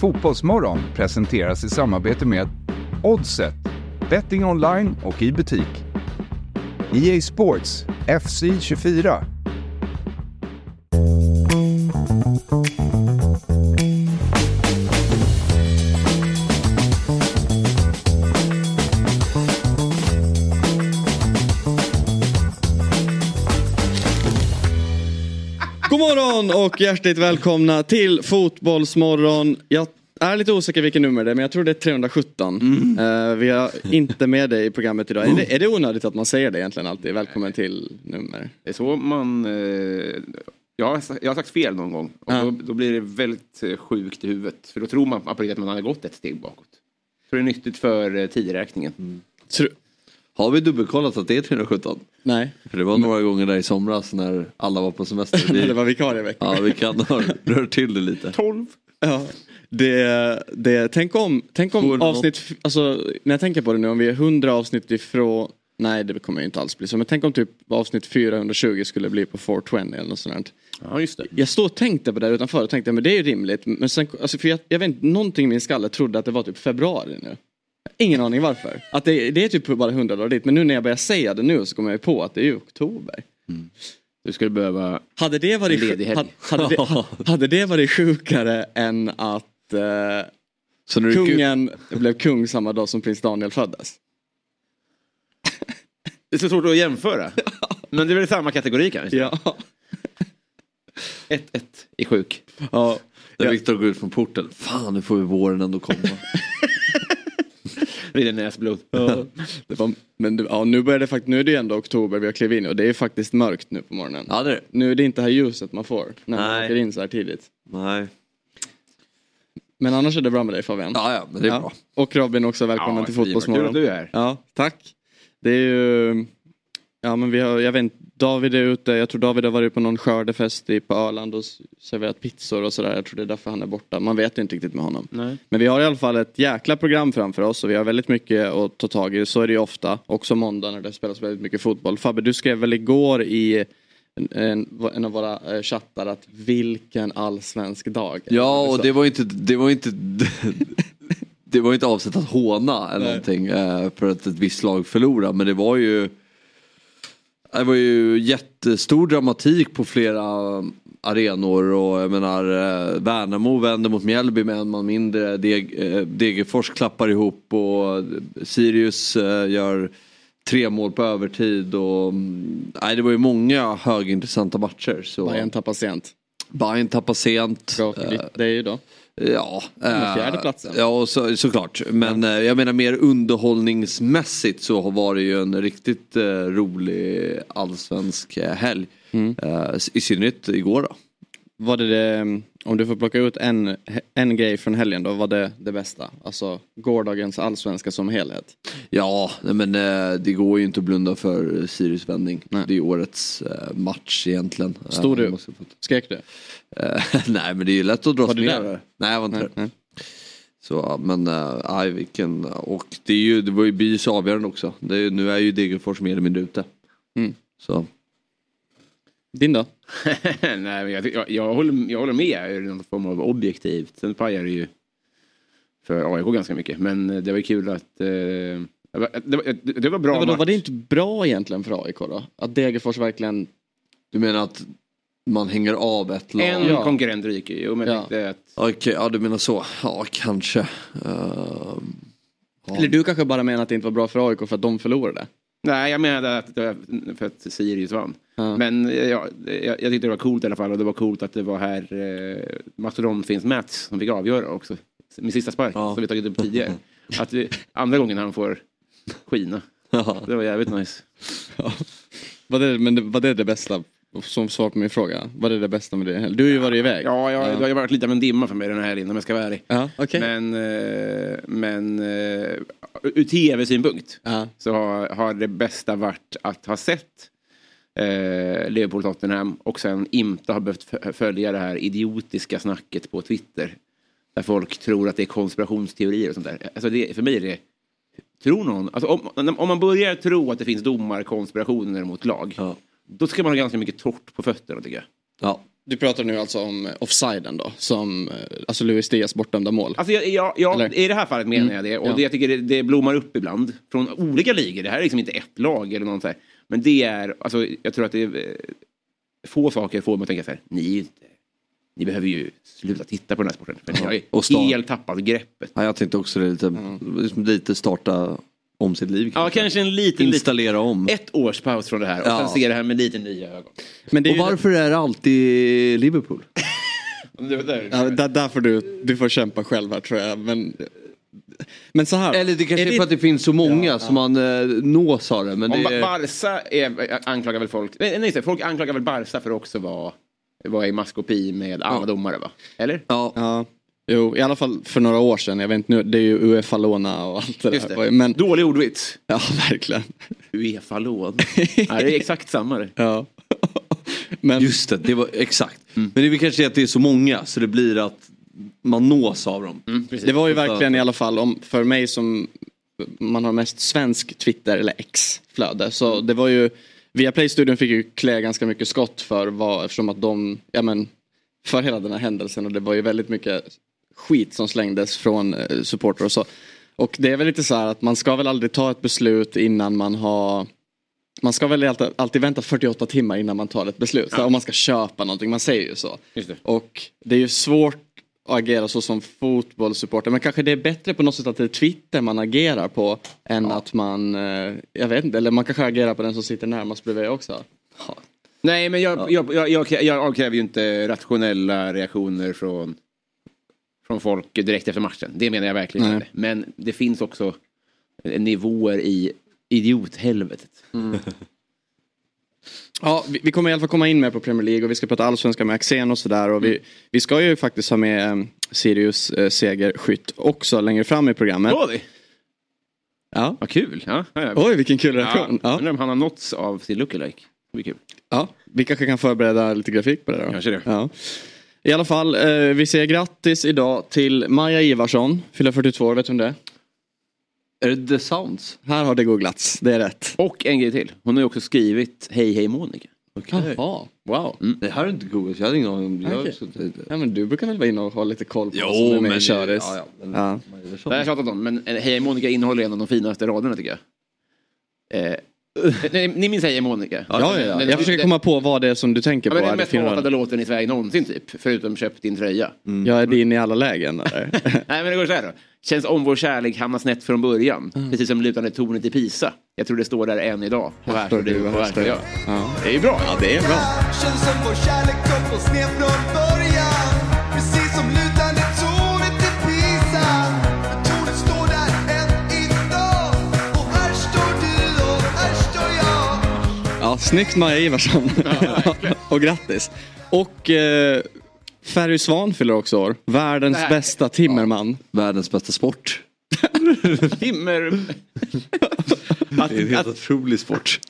Fotbollsmorgon presenteras i samarbete med Oddset, betting online och i butik. EA Sports FC 24. Och hjärtligt välkomna till Fotbollsmorgon. Jag är lite osäker vilken nummer det är, men jag tror det är 317. Vi är inte med dig i programmet idag. Är det onödigt att man säger det egentligen alltid? Välkommen till nummer. Det är så man... Jag har sagt fel någon gång. Och då blir det väldigt sjukt i huvudet. För då tror man att man har gått ett steg bakåt. Så det är nyttigt för tideräkningen. Har vi dubbelkollat att det är 317? Nej. För det var några gånger där i somras när alla var på semester. Det var vikarie veckan. Ja, vi kan ha rört till det lite. 12. Ja. Det tänk om avsnitt, alltså när jag tänker på det nu, om vi är 100 avsnitt ifrån, nej det kommer ju inte alls bli så, men tänk om typ avsnitt 420 skulle bli på 420 eller något sånt. Ja, just det. Jag stod och tänkte på det där utanför och tänkte, men det är ju rimligt, men sen, alltså, för jag vet inte, någonting i min skalle trodde att det var typ februari nu. Ingen aning varför. Att det är typ bara 100 dagar dit. Men nu när jag börjar säga det nu så kommer jag på att det är ju oktober. Mm. Du skulle behöva... Hade det varit sjukare än att så när kungen blev kung samma dag som prins Daniel föddes? Det är så svårt att jämföra. Men det är väl samma kategori kanske? Ja. 1-1 är sjuk. Ja. När Viktor går ut från porten. Fan, nu får vi våren ändå komma. I den näsblod. Ja. Nu börjar det faktiskt, nu är det ändå oktober vi har klivit in och det är faktiskt mörkt nu på morgonen. Ja, det är. Nu är det inte här ljuset man får när man åker in så här tidigt. Nej. Men annars är det bra med dig, Fabian. Ja, men det är bra. Och Robin också, välkommen till Fotbollsmorgon. Kul att du är. Ja, tack. Det är ju... Ja, men vi har, jag vet inte, David är ute. Jag tror David har varit på någon skördefest på Öland och serverat pizzor och sådär. Jag tror det är därför han är borta. Man vet inte riktigt med honom. Nej. Men vi har i alla fall ett jäkla program framför oss och vi har väldigt mycket att ta tag i. Så är det ju ofta. Också måndag när det spelas väldigt mycket fotboll. Fabbe, du skrev väl igår i en av våra chattar att vilken allsvensk dag. Ja, och det var inte... det var inte avsett att håna eller någonting för att ett visst lag förlora. Men det var ju... Det var ju jättestor dramatik på flera arenor och jag menar Värnamo vände mot Mjällby med en man mindre, Degerfors klappar ihop och Sirius gör 3 mål på övertid och det var ju många högintressanta matcher så. Bajen tappar sent. Det är ju då. Ja, fjärde platsen. Ja, såklart. Men jag menar mer underhållningsmässigt så var det ju en riktigt rolig allsvensk helg. I synnerhet igår då. Var det, om du får plocka ut en grej från helgen då, var det bästa? Alltså gårdagens allsvenska som helhet. Ja, men det går ju inte att blunda för Sirius vändning. Nej. Det är årets match egentligen. Stod du? Skrek du? Nej, men det är ju lätt att dra ner. Nej, jag var inte det. Så, men vilken... Och det var ju Bys avgörande också. Nu är ju Degerfors mer eller mindre ute. Mm. Så... Din då? Nej, jag håller med ur någon form av objektivt. Sen pajar det ju för AIK ganska mycket. Men det var ju kul att... det var bra match. Var det inte bra egentligen för AIK då? Att Degerfors verkligen... Du menar att man hänger av ett lag? En konkurrent ryker ju. Okej, du menar så. Ja, kanske. Eller du kanske bara menar att det inte var bra för AIK för att de förlorade? Nej, jag menade att för att Sirius vann. Ja. Men jag tyckte det var coolt i alla fall. Och det var coolt att det var här Mastodontfilms Mats som fick avgöra också. Min sista spark som vi tagit upp tidigare. Att andra gången han får skina. Ja. Det var jävligt nice. Ja. Var det det bästa? Som svar på min fråga. Vad är det bästa med det? Du har ju varit iväg. Ja, det har ju varit lite av en dimma för mig den här helgen om jag ska vara ärlig. Ja, okay. Men ur tv-synpunkt så har det bästa varit att ha sett Liverpool Tottenham och sen inte ha behövt följa det här idiotiska snacket på Twitter där folk tror att det är konspirationsteorier och sånt där. Alltså för mig är det... Tror någon... Alltså om man börjar tro att det finns domarkonspirationer mot lag... Ja. Då ska man ha ganska mycket torrt på fötterna tycker jag. Ja. Du pratar nu alltså om offsiden då, som alltså Luis Diaz bortdömda mål. Alltså jag i det här fallet menar jag det, och det jag tycker det blommar upp ibland från olika ligor. Det här är liksom inte ett lag eller något så här. Men det är alltså, jag tror att det är få saker får man tänka så här, ni behöver ju sluta titta på den här sporten. Men jag är helt tappat greppet. Ja, jag tänkte också det lite starta om sitt liv. Kanske. Ja, kanske en liten installera om. Ett års paus från det här och sen se det här med lite nya ögon. Men det är och varför är det alltid Liverpool? Därför du får kämpa själv här, tror jag. Men så här. Eller det kanske är för att det finns så många som man nås av det. Men om det är... Barca anklagar väl folk. Nej, folk anklagar väl Barca för också vara i maskopi med alla domare, va? Eller? Ja. Jo, i alla fall för några år sedan. Jag vet inte nu, det är ju UEFA-låna och allt det där. Men... Dålig ordvits. Ja, verkligen. UEFA-lån. Ja, det är exakt samma det. Ja. Men... Just det var exakt. Mm. Men det är kanske att det är så många så det blir att man nås av dem. Mm, det var ju verkligen i alla fall för mig som man har mest svensk Twitter eller X-flöde. Så det var ju, via Playstudion fick ju klä ganska mycket skott för eftersom att de, för hela den här händelsen, och det var ju väldigt mycket skit som slängdes från supporter och så. Och det är väl lite så här att man ska väl aldrig ta ett beslut innan man ska väl alltid vänta 48 timmar innan man tar ett beslut. Så om man ska köpa någonting, man säger ju så. Just det. Och det är ju svårt att agera så som fotbollssupporter, men kanske det är bättre på något sätt att det är Twitter man agerar på än att man, jag vet inte, eller man kanske agerar på den som sitter närmast bredvid också. Ja. Nej, men jag avkräver ju inte rationella reaktioner från folk direkt efter matchen. Det menar jag verkligen inte. Men det finns också nivåer i idiothelvetet. Mm. Ja, vi kommer i alla fall komma in med på Premier League, och vi ska prata allsvenska med Axén och sådär. Och vi ska ju faktiskt ha med Sirius segerskytt också längre fram i programmet. Då vi! Ja. Vad kul! Ja. Oj, vilken kul reaktion! Ja. Undrar om han har nåtts av sin lookalike. Det blir kul. Ja, vi kanske kan förbereda lite grafik på det då. Kanske det. Ja. I alla fall, vi säger grattis idag till Maja Ivarsson, fyller 42, vet du om det? Är det The Sounds? Här har det googlats, det är rätt. Och en grej till, hon har ju också skrivit Hej Hej Monika. Okay. Jaha, wow. Mm. Det här är inte googlat, jag hade ingen aning. Okay. Ja, men du brukar väl vara inne och ha lite koll på vad som är med i köris. Ja. Det har jag pratat om, men Hej Hej Monika innehåller en av de finaste raderna, tycker jag. Ni minns Hej Monika? Ja. Jag försöker komma på vad det är som du tänker på. Det är mest pratade låten i Sverige någonsin typ. Förutom köpt din tröja. Jag är din i alla lägen. Nej, men det går så här då. Känns om vår kärlek hamnar snett från början. Precis som lutande tornet i Pisa. Jag tror det står där än idag. Och här står du och här står jag. Det är ju bra. Ja, det är bra. Känns som vår kärlek hamnar snett från början. Precis som lutande tornet i Pisa. Ja, snyggt Maja Ivarsson. Och grattis. Och Ferry Svan fyller också år. Världens bästa timmerman. Världens bästa sport. Det är en helt otrolig sport.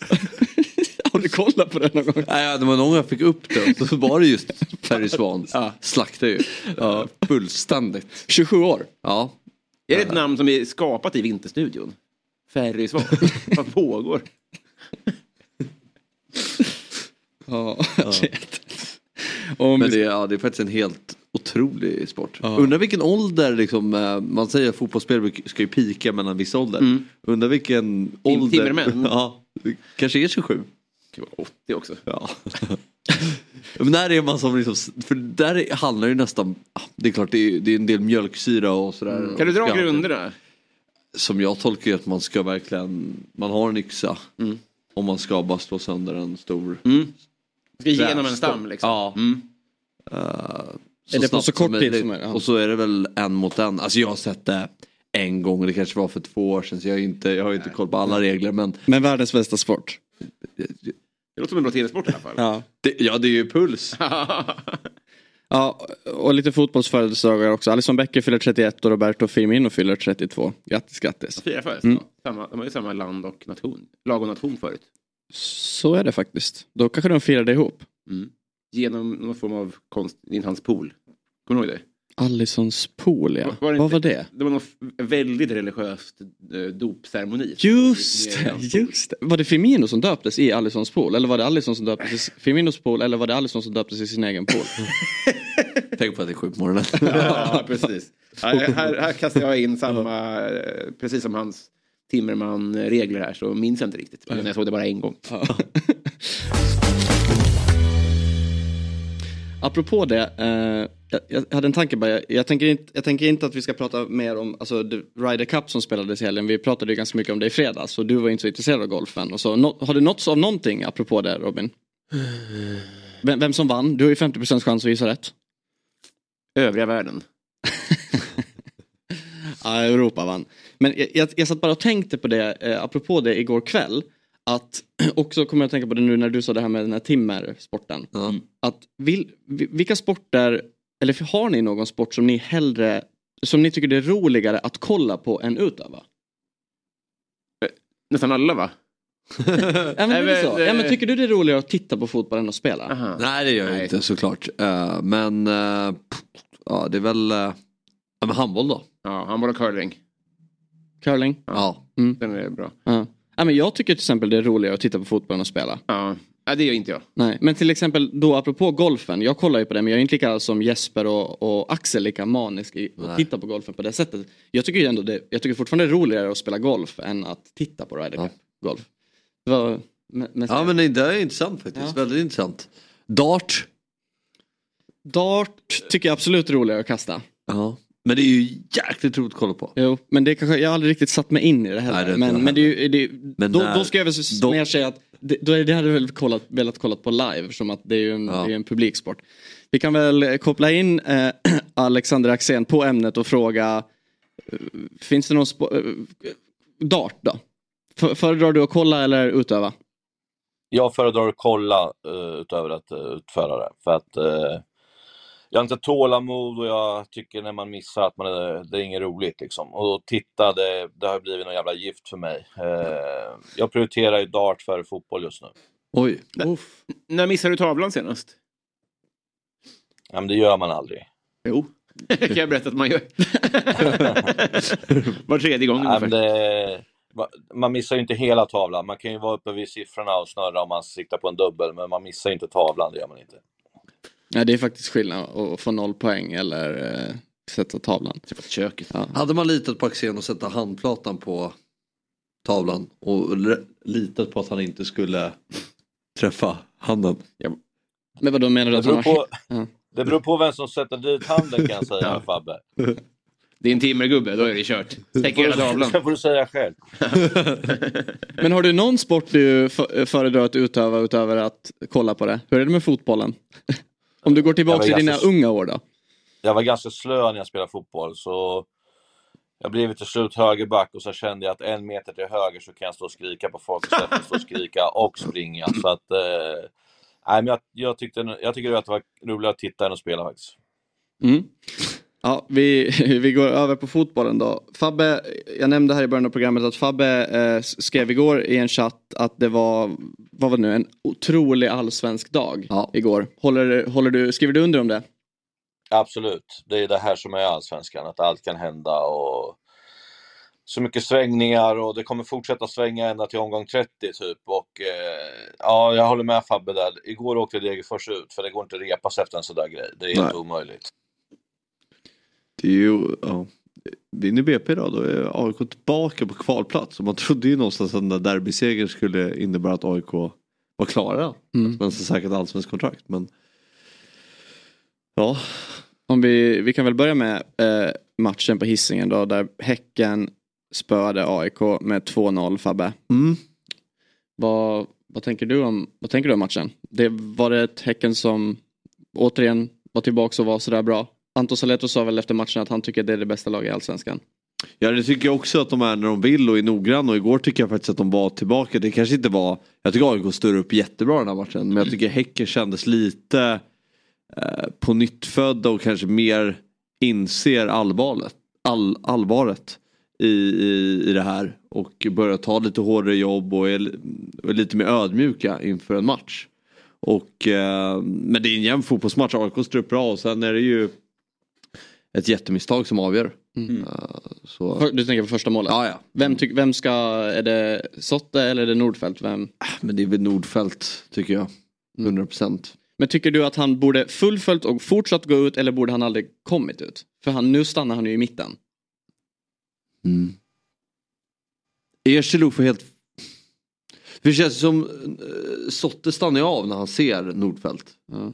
Har du kollat på den någon gång? Nej, det var någon jag fick upp det. Så var det just Ferry Svan. Slaktade ju. Ja, fullständigt. 27 år. Ja. Är det ett namn som är skapat i Vinterstudion? Ferry Svan. Vad pågår? Men det är faktiskt en helt otrolig sport. Undrar vilken ålder liksom, man säger att fotbollsspelare ska ju pika mellan en viss ålder. Undrar vilken ålder. Kanske är 27. Det kan vara 80 också. Men där är man som liksom, för där handlar ju nästan, det är klart det är en del mjölksyra och sådär. Kan du dra grunderna? Som jag tolkar att man ska verkligen, man har en yxa. Om man ska bara slå sönder en stor... Man ska igenom en stam liksom. Ja. Så är det på så kort tid som är det? Och så är det väl en mot en. Alltså jag har sett det en gång, och det kanske var för 2 år sedan. Så jag har inte koll på alla regler. Men världens bästa sport. Det låter som en bra tv-sport i alla fall. Det är ju puls. Ja, och lite fotbollsfödelsedagar också. Alisson Becker fyller 31 och Roberto Firmino fyller 32. Grattis. 4 först. De har ju samma land och nation. Lag och nation förut. Så är det faktiskt. Då kanske de firade ihop. Genom någon form av konst, in hans pool. Kommer du ihåg det? Allisons pool, ja. Vad var det? Det var något väldigt religiöst dopceremoni. Just det. Var det Firmino som döptes i Allisons pool? Eller var det Allison som döptes i Firminos pool? Eller var det Allison som döptes i sin egen pool? Tänk på att det är 7 på morgonen. Ja, precis. Här kastar jag in samma, precis som hans Timmerman-regler här, så minns jag inte riktigt. Men jag såg det bara en gång. Apropå det, jag hade en tanke bara. Jag tänker inte att vi ska prata mer om Ryder Cup som spelades i helgen. Vi pratade ju ganska mycket om det i fredags och du var inte så intresserad av golfen. Och så, har du nåtts av någonting apropå det, Robin? Vem som vann? Du har ju 50% chans att gissa rätt. Övriga världen. Ja, Europa vann. Men jag satt bara och tänkte på det, apropå det igår kväll. Att också kommer jag att tänka på det nu när du sa det här med den här timmersporten. Mm. Att vilka sporter, eller har ni någon sport som ni hellre, som ni tycker det är roligare att kolla på än utöva? Nästan alla, va? Men tycker du det är roligare att titta på fotboll än att spela? Uh-huh. Nej, det gör jag inte såklart. Men det är väl handboll då. Ja, handboll och curling. Curling? Ja. Mm. Den är bra. Ja. Ja, men jag tycker till exempel det är roligare att titta på fotbollen och spela. Ja, det gör inte jag. Nej, men till exempel då apropå golfen. Jag kollar ju på det, men jag är inte lika som Jesper och Axel lika manisk i att titta på golfen på det sättet. Jag tycker ju ändå jag tycker fortfarande det är roligare att spela golf än att titta på Ryder Cup golf. Men det är intressant faktiskt. Ja. Väldigt intressant. Dart tycker jag absolut är roligare att kasta. Ja. Men det är ju jäkligt roligt att kolla på. Jo, men det kanske jag aldrig riktigt satt mig in i det här. Men det är ju då ska jag väl mer säga att det hade väl velat kollat på live, som att det är ju en publiksport. Vi kan väl koppla in Alexander Axén på ämnet och fråga, finns det någon dart då? Föredrar du att kolla eller utöva? Jag föredrar att kolla utöver att utföra det, för att jag har inte tålamod och jag tycker när man missar att det är inget roligt liksom. Och titta, det har blivit någon jävla gift för mig. Jag prioriterar ju dart för fotboll just nu. Oj. När missar du tavlan senast? Ja, men det gör man aldrig. Jo. Kan jag berätta att man gör? Var tredje gång ungefär. Man missar ju inte hela tavlan. Man kan ju vara uppe vid siffrorna och snurra om man siktar på en dubbel. Men man missar ju inte tavlan, det gör man inte. Nej, det är faktiskt skillnad att få 0 poäng eller sätta tavlan. Typ på köket. Ja. Hade man litat på Axén och sätta handplatan på tavlan och litat på att han inte skulle träffa handen. Ja. Men vad då menar du? Det beror på vem som sätter dit handen, kan jag säga. Ja. Fabbe. Det är en timmergubbe, då är det kört. Sen får du säga själv. Men har du någon sport du föredrar att utöva utöver att kolla på det? Hur är det med fotbollen? Om du går tillbaka till dina unga år då? Jag var ganska slö när jag spelade fotboll. Så jag blev till slut högerback. Och så kände jag att 1 meter till höger så kan jag stå och skrika på folk. Och stå och skrika och springa. Så att, men jag tycker att det var roligt att titta än att spela faktiskt. Mm. Ja, vi går över på fotbollen då. Fabbe, jag nämnde här i början av programmet att Fabbe skrev igår i en chatt att det var, vad var det nu, en otrolig allsvensk dag igår. Skriver du under om det? Absolut, det är det här som är allsvenskan, att allt kan hända och så mycket svängningar, och det kommer fortsätta svänga ända till omgång 30 typ. Och jag håller med Fabbe där. Igår åkte Degerfors ut, för det går inte att repas efter en sån där grej, det är inte omöjligt. Det är ju, vinner BP då, då är AIK tillbaka på kvalplats. Och man trodde ju någonstans att den där derbysegern skulle innebära att AIK var klara. Men så säkert allsvensk kontrakt. Men ja, om vi kan väl börja med matchen på Hisingen då, där Häcken spöade AIK med 2-0, Fabbe. Mm. Vad tänker du om matchen? Det var ett Häcken som återigen var tillbaka och var sådär bra. Anton Saletto sa väl efter matchen att han tycker att det är det bästa laget i Allsvenskan. Ja, det tycker jag också, att de är när de vill och är noggrann. Och igår tycker jag faktiskt att de var tillbaka. Det kanske inte var... Jag tycker AIK styr upp jättebra den här matchen. Men jag tycker Häcken kändes lite på nyttfödda och kanske mer inser allvaret i det här. Och börjar ta lite hårdare jobb och är lite mer ödmjuka inför en match. Men det är en jämn fotbollsmatch. AIK styr upp bra och sen är det ju... ett jättemisstag som avgör. Mm. Så... Du tänker på första målet? Ja, ja. Vem ska... Är det Sotte eller är det Nordfält? Vem? Men det är väl Nordfält, tycker jag. 100%. Men tycker du att han borde fullföljt och fortsatt gå ut, eller borde han aldrig kommit ut? För nu stannar han ju i mitten. Mm. Erselov får helt... Det känns som Sotte stannar av när han ser Nordfält. Ja.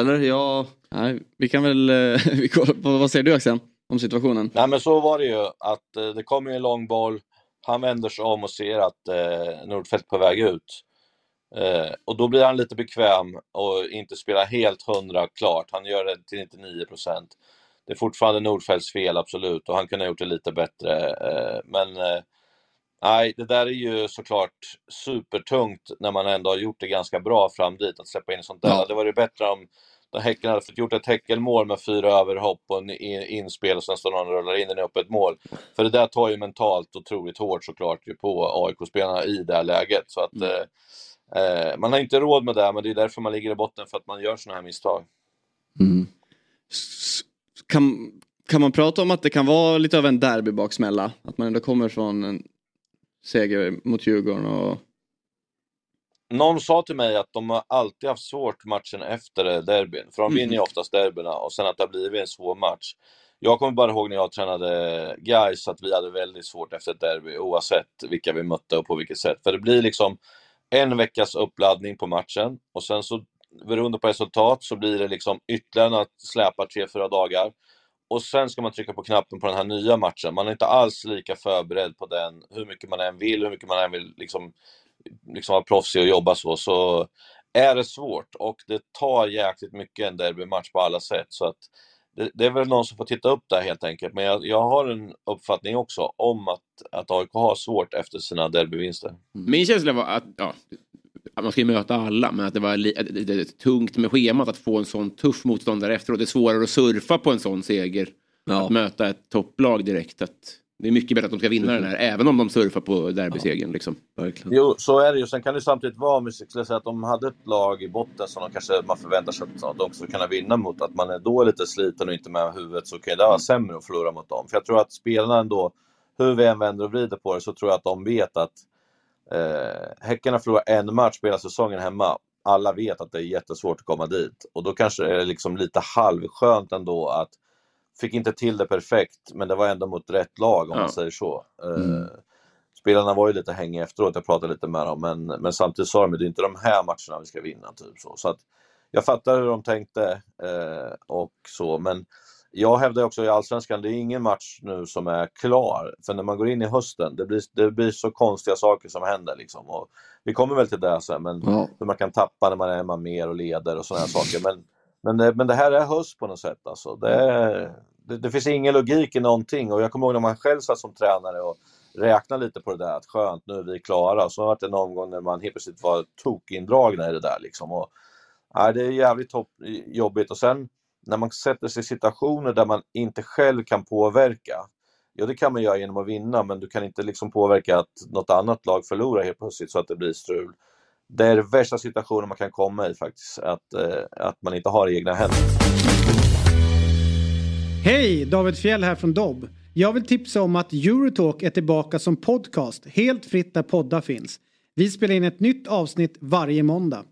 Eller ja... Nej, vi kan väl... vi kollar på, vad säger du, Axén, om situationen? Nej, men så var det ju att det kommer en lång boll. Han vänder sig om och ser att Nordfält på väg ut. Och då blir han lite bekväm och inte spelar helt 100 klart. Han gör det till 99%. Det är fortfarande Nordfälts fel, absolut. Och han kunde ha gjort det lite bättre. Men nej, det där är ju såklart supertungt när man ändå har gjort det ganska bra fram dit. Att släppa in sånt där. Ja. Det var ju bättre om Häcken hade fått gjort ett häckelmål med 4 överhopp och en inspel och sen står någon rullar in den upp ett mål. För det där tar ju mentalt otroligt hårt såklart ju på AIK-spelarna i det här läget. Så att... man har inte råd med det, men det är därför man ligger i botten, för att man gör såna här misstag. Mm. Kan man prata om att det kan vara lite av en derbybaksmälla, att man ändå kommer från en seger mot Djurgården och... Någon sa till mig att de har alltid haft svårt matchen efter derbyn, för de vinner ju oftast derbyna, och sen att det har blivit en svår match. Jag kommer bara ihåg när jag tränade Guys att vi hade väldigt svårt efter ett derby, oavsett vilka vi mötte och på vilket sätt, för det blir liksom en veckas uppladdning på matchen, och sen så beroende på resultat så blir det liksom ytterligare att släpa 3-4 dagar, och sen ska man trycka på knappen på den här nya matchen. Man är inte alls lika förberedd på den, hur mycket man än vill, liksom vara proffsig och jobba så är det svårt, och det tar jäkligt mycket en derbymatch på alla sätt, så att det är väl någon som får titta upp där helt enkelt, men jag har en uppfattning också om att AIK har svårt efter sina derbyvinster. Min känsla var att man ska möta alla, men att det var tungt med schemat att få en sån tuff motståndare efteråt. Det är svårare att surfa på en sån seger, att möta ett topplag direkt. Att det är mycket bättre att de ska vinna den här, även om de surfar på derbysegern. Liksom. Jo, så är det ju. Sen kan det samtidigt vara, om vi skulle säga att de hade ett lag i botten som man förväntar sig att de skulle kunna vinna mot, att man är då lite sliten och inte med huvudet, så kan det vara sämre att förlora mot dem. För jag tror att spelarna ändå, hur vi än vänder och vrider på det, så tror jag att de vet att Häcken har förlorat en match på hela säsongen hemma. Alla vet att det är jättesvårt att komma dit. Och då kanske det är liksom lite halvskönt ändå att fick inte till det perfekt, men det var ändå mot rätt lag, om man säger så. Spelarna var ju lite hängiga efteråt, jag pratade lite med dem, men samtidigt sa de att det är inte de här matcherna vi ska vinna. Typ så att jag fattar hur de tänkte och så, men jag hävdar också i Allsvenskan, det är ingen match nu som är klar, för när man går in i hösten, det blir så konstiga saker som händer liksom, och vi kommer väl till det sen, men hur man kan tappa när man är hemma mer och leder och såna här saker, men det här är höst på något sätt alltså. Det finns ingen logik i någonting, och jag kommer ihåg när man själv satt som tränare och räknade lite på det där, att skönt, nu är vi klara, så har det varit någon gång när man helt plötsligt var tokindragna i det där liksom, och det är jävligt jobbigt, och sen när man sätter sig i situationer där man inte själv kan påverka, det kan man göra genom att vinna, men du kan inte liksom påverka att något annat lag förlorar helt plötsligt, så att det blir strul. Det är den värsta situationen man kan komma i faktiskt, att man inte har egna händer. Hej, David Fjäll här från Dobb. Jag vill tipsa om att Eurotalk är tillbaka som podcast, helt fritt där poddar finns. Vi spelar in ett nytt avsnitt varje måndag.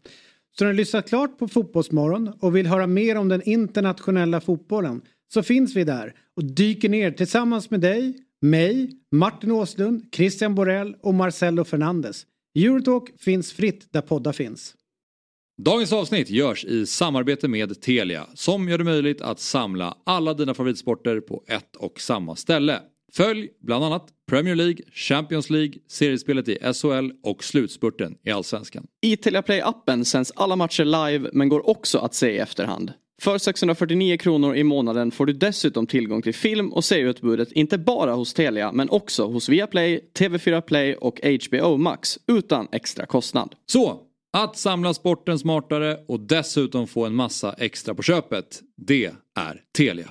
Så när du lyssnar klart på Fotbollsmorgon och vill höra mer om den internationella fotbollen, så finns vi där och dyker ner tillsammans med dig, mig, Martin Åslund, Christian Borell och Marcelo Fernandes. Eurotalk finns fritt där poddar finns. Dagens avsnitt görs i samarbete med Telia, som gör det möjligt att samla alla dina favoritsporter på ett och samma ställe. Följ bland annat Premier League, Champions League, seriespelet i SHL och slutspurten i Allsvenskan. I Telia Play-appen sänds alla matcher live, men går också att se i efterhand. För 649 kronor i månaden får du dessutom tillgång till film- och serieutbudet inte bara hos Telia, men också hos Viaplay, TV4 Play och HBO Max utan extra kostnad. Så, att samla sporten smartare och dessutom få en massa extra på köpet, det är Telia.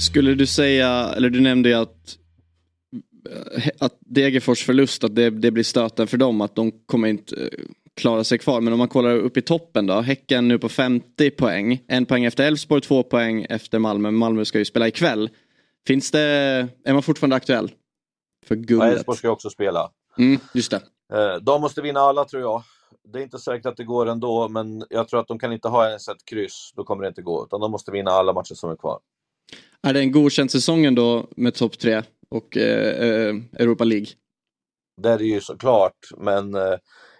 Skulle du säga, eller du nämnde ju att Degerfors förlust, att det blir stöten för dem, att de kommer inte klara sig kvar. Men om man kollar upp i toppen då, Häcken nu på 50 poäng, 1 poäng efter Elfsborg, 2 poäng efter Malmö. Malmö ska ju spela ikväll. Finns det, är man fortfarande aktuell för guldet? Ja, Elfsborg ska ju också spela. Mm, just det. De måste vinna alla, tror jag. Det är inte säkert att det går ändå, men jag tror att de kan inte ha ens ett kryss, då kommer det inte gå, utan de måste vinna alla matcher som är kvar. Är det en godkänd säsongen då med topp 3 och Europa League? Det är ju såklart, men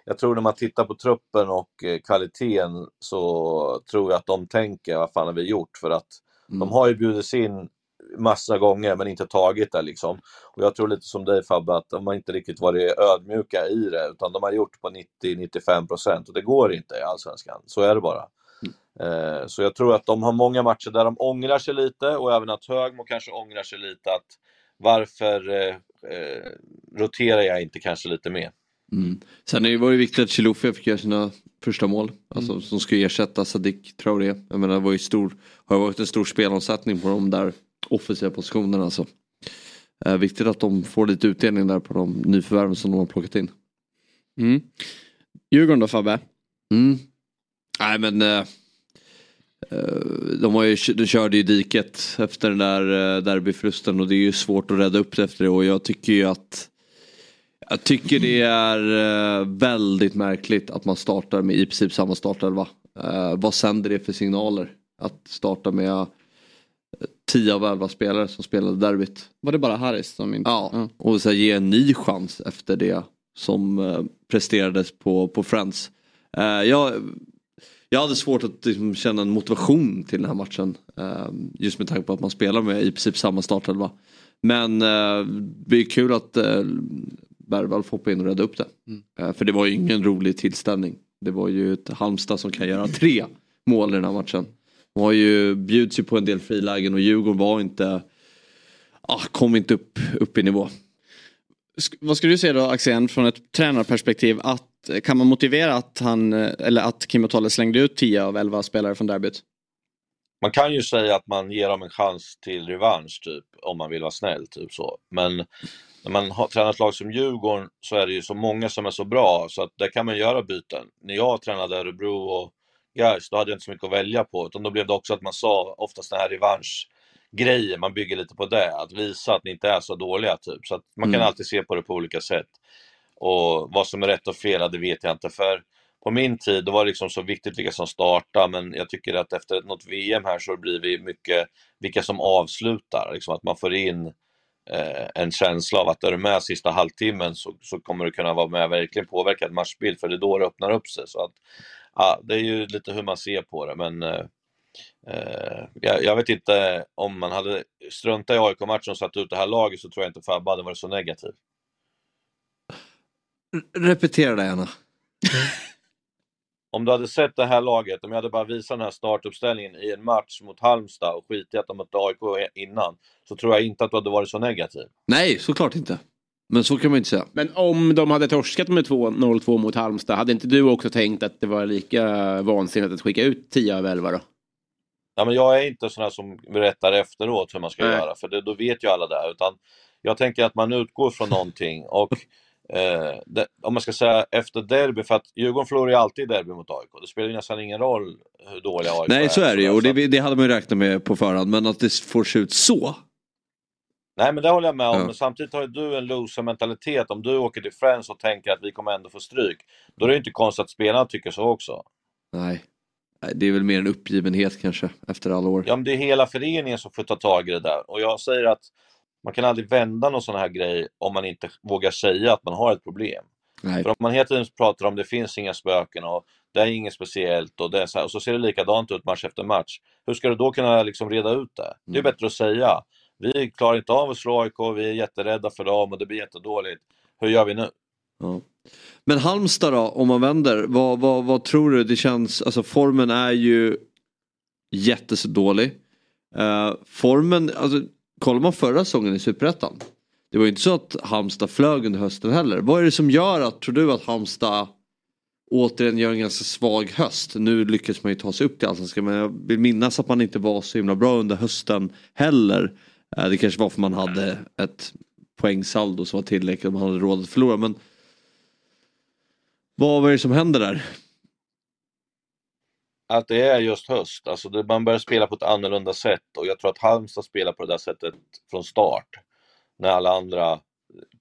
jag tror när man tittar på truppen och kvaliteten så tror jag att de tänker, vad fan har vi gjort? För att de har ju bjudits in massa gånger men inte tagit det liksom. Och jag tror lite som dig Fabbe, att de har inte riktigt varit ödmjuka i det, utan de har gjort på 90-95% och det går inte i allsvenskan, så är det bara. Så jag tror att de har många matcher där de ångrar sig lite, och även att Högmo kanske ångrar sig lite, att varför roterar jag inte kanske lite mer. Sen det var ju viktigt att Chilufya fick göra sina första mål, alltså, som skulle ersätta Sadik Traoré. Jag menar, det var ju har varit en stor spelomsättning på de där offensiva positionerna, alltså. Viktigt att de får lite utdelning där på de nyförvärven som de har plockat in. Djurgården då, Fabbe? Nej, men de körde ju diket efter den där derbyförlusten, och det är ju svårt att rädda upp det efter det, och jag tycker ju att det är väldigt märkligt att man startar med i princip samma startelva. Vad sänder det för signaler att starta med 10 av 11 spelare som spelade derbyt? Var det bara Harris som inte... Ja, och så ge en ny chans efter det som presterades på Friends. Jag hade svårt att liksom känna en motivation till den här matchen, just med tanke på att man spelar med i princip samma startelva. Men det är kul att Bergvall får hoppa in och rädda upp det. För det var ju ingen rolig tillställning. Det var ju ett Halmstad som kan göra 3 mål i den här matchen. De har ju bjuds ju på en del frilägen, och Djurgården var inte, kom inte upp i nivå. Vad skulle du säga då, Axén, från ett tränarperspektiv, att kan man motivera att Kim Ottale slängde ut 10 av 11 spelare från derbyt? Man kan ju säga att man ger dem en chans till revansch typ, om man vill vara snäll typ så. Men när man har tränat lag som Djurgården så är det ju så många som är så bra, så att där kan man göra byten. När jag tränade Örebro och Gais, då hade jag inte så mycket att välja på, utan då blev det också att man sa oftast den här revanschgrejen, man bygger lite på det, att visa att ni inte är så dåliga typ. Så att man kan alltid se på det på olika sätt. Och vad som är rätt och fel, det vet jag inte. För på min tid, då var det liksom så viktigt vilka som startar. Men jag tycker att efter något VM här så blir vi mycket vilka som avslutar. Liksom att man får in en känsla av att är du med sista halvtimmen så kommer du kunna vara med och verkligen påverka ett matchbild. För det är då det öppnar upp sig. Så att, det är ju lite hur man ser på det. Men jag vet inte, om man hade struntat i AIK-matchen och satt ut det här laget, så tror jag inte Fabbe hade varit så negativ. Repetera det gärna. Om du hade sett det här laget, om jag hade bara visat den här startuppställningen i en match mot Halmstad och skit i att de mot AIK innan, så tror jag inte att du hade varit så negativ. Nej, såklart inte. Men så kan man inte säga. Men om de hade torskat med 0-2 mot Halmstad, hade inte du också tänkt att det var lika vansinnigt att skicka ut 10 av 11 då? Ja, men jag är inte sån här som berättar efteråt hur man ska göra, för då vet ju alla det. Utan jag tänker att man utgår från någonting och om man ska säga efter derby, för att Djurgården förlorar ju alltid derby mot AIK. Det spelar ju nästan ingen roll hur dåliga AIK är. Nej, så är det ju, och det hade man ju räknat med på förhand, men att det får se ut så. Nej, men det håller jag med om, men samtidigt har ju du en loser-mentalitet. Om du åker till Friends och tänker att vi kommer ändå få stryk, då är det ju inte konstigt att spelarna tycker så också. Nej, det är väl mer en uppgivenhet kanske efter alla år. Ja, men det är hela föreningen som får ta tag i det där, och jag säger att man kan aldrig vända någon sån här grej om man inte vågar säga att man har ett problem. Nej. För om man hela tiden pratar om det finns inga spöken och det är inget speciellt och det är så här, och så ser det likadant ut match efter match. Hur ska du då kunna liksom reda ut det? Det är bättre att säga, vi klarar inte av att slå AIK, vi är jätterädda för dem och det blir jättedåligt. Hur gör vi nu? Ja. Men Halmstad då, om man vänder, vad tror du det känns? Alltså formen är ju jättedålig. Formen, alltså kollar man förra säsongen i Superettan, det var ju inte så att Halmstad flög under hösten heller. Vad är det som gör att, tror du att Halmstad återigen gör en ganska svag höst? Nu lyckas man ju ta sig upp till Allsvenskan, men jag vill minnas att man inte var så himla bra under hösten heller. Det kanske var för man hade ett poängsaldo som var tillräckligt och man hade råd att förlora, men vad var det som hände där? Att det är just höst. Alltså man börjar spela på ett annorlunda sätt. Och jag tror att Halmstad spelar på det där sättet från start. När alla andra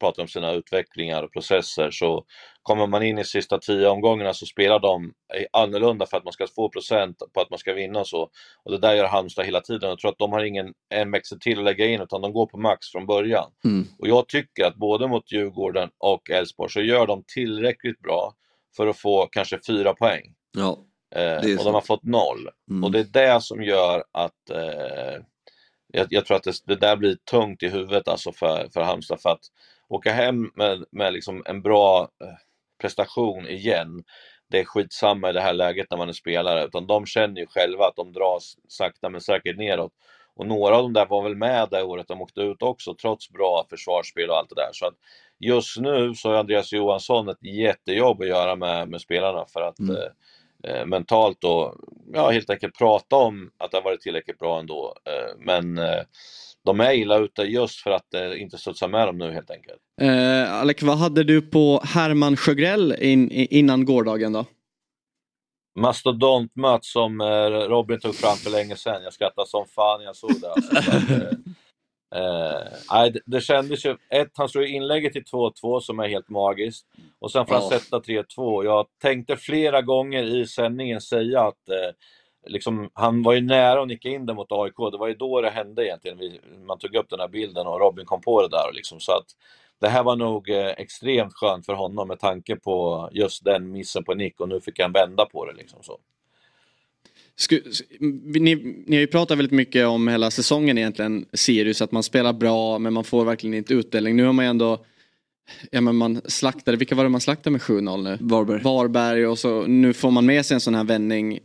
pratar om sina utvecklingar och processer, så kommer man in i sista 10 omgångarna så spelar de annorlunda för att man ska få procent på att man ska vinna och så. Och det där gör Halmstad hela tiden. Jag tror att de har ingen MX till att lägga in, utan de går på max från början. Mm. Och jag tycker att både mot Djurgården och Elfsborg så gör de tillräckligt bra för att få kanske 4 poäng. Ja. Och de har fått 0. Mm. Och det är det som gör att jag tror att det där blir tungt i huvudet alltså för Halmstad. För att åka hem med liksom en bra prestation igen, det är skitsamma i det här läget när man är spelare. Utan de känner ju själva att de dras sakta men säkert neråt. Och några av dem där var väl med det året de åkte ut också, trots bra försvarsspel och allt det där. Så att just nu så har Andreas Johansson ett jättejobb att göra med spelarna för att... Mm. Mentalt och ja, helt enkelt prata om att det har varit tillräckligt bra ändå, men de är illa ute just för att inte studsa med dem nu helt enkelt. Alec, vad hade du på Herman Sjögrell innan gårdagen då? Mastodontfilms Mats som Robin tog fram för länge sedan. Jag skrattade som fan jag såg det alltså. Det kändes ju han slår inlägget till 2-2 som är helt magiskt. Och sen får han sätta 3-2. Jag tänkte flera gånger i sändningen säga att liksom, han var ju nära att nicka in det mot AIK. Det var ju då det hände egentligen. Man tog upp den här bilden och Robin kom på det där och liksom, så att det här var nog extremt skönt för honom med tanke på just den missen på nick. Och nu fick han vända på det liksom så. Ni har ju pratat väldigt mycket om hela säsongen egentligen, Sirius, att man spelar bra men man får verkligen inte utdelning. Nu har man ju ändå, ja men man slaktade, vilka var det man slaktade med 7-0 nu? Varberg, och så nu får man med sig en sån här vändning.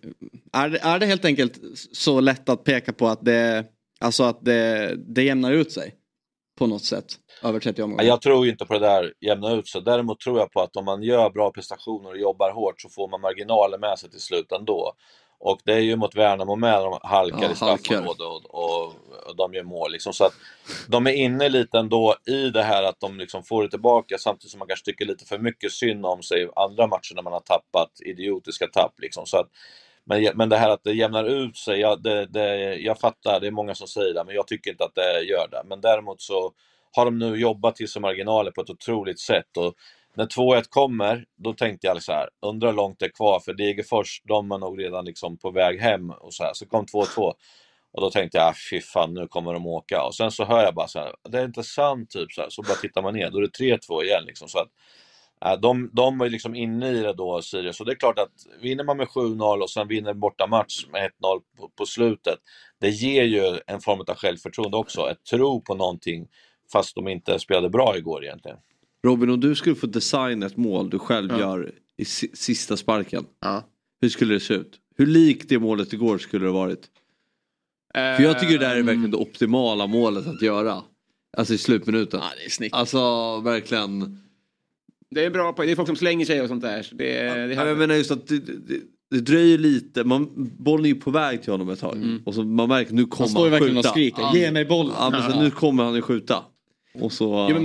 Är det helt enkelt så lätt att peka på att det, alltså att det jämnar ut sig på något sätt över 30 omgångar? Jag tror ju inte på det där jämna ut sig. Däremot tror jag på att om man gör bra prestationer och jobbar hårt så får man marginaler med sig till slut ändå. Och det är ju mot Värnamo med, de halkar i straffområdet och de gör mål liksom. Så att de är inne lite ändå i det här att de liksom får det tillbaka, samtidigt som man kanske tycker lite för mycket synd om sig i andra matcher när man har tappat idiotiska tapp liksom. Så att, men det här att det jämnar ut sig, jag fattar, det är många som säger det, men jag tycker inte att det gör det. Men däremot så har de nu jobbat till sig marginaler på ett otroligt sätt, och när 2-1 kommer, då tänkte jag så här, undrar långt det är kvar, för Degerfors, de var nog redan liksom på väg hem och så här. Så kom 2-2 och då tänkte jag, fy fan, nu kommer de åka. Och sen så hör jag bara så här, det är inte sant typ så här. Så bara tittar man ner, då är det 3-2 igen liksom. Så att de var ju liksom inne i det då, Sirius. Så det är klart att vinner man med 7-0 och sen vinner borta match med 1-0 på slutet, det ger ju en form av självförtroende också, ett tro på någonting, fast de inte spelade bra igår egentligen. Robin, om du skulle få designa ett mål du själv gör i sista sparken, hur skulle det se ut? Hur likt det målet igår skulle det varit? För jag tycker det där är verkligen det optimala målet att göra. Alltså i slutminuten. Ja, det är snyggt. Alltså verkligen. Det är bra på, det är folk som slänger sig och sånt där. Så jag menar just att det dröjer lite. Bollen är ju på väg till honom ett tag. Mm. Och så man märker nu kommer han skjuta. Verkligen och skriker, ge mig bollen. Ja, nu kommer han att skjuta. Och så... ja, men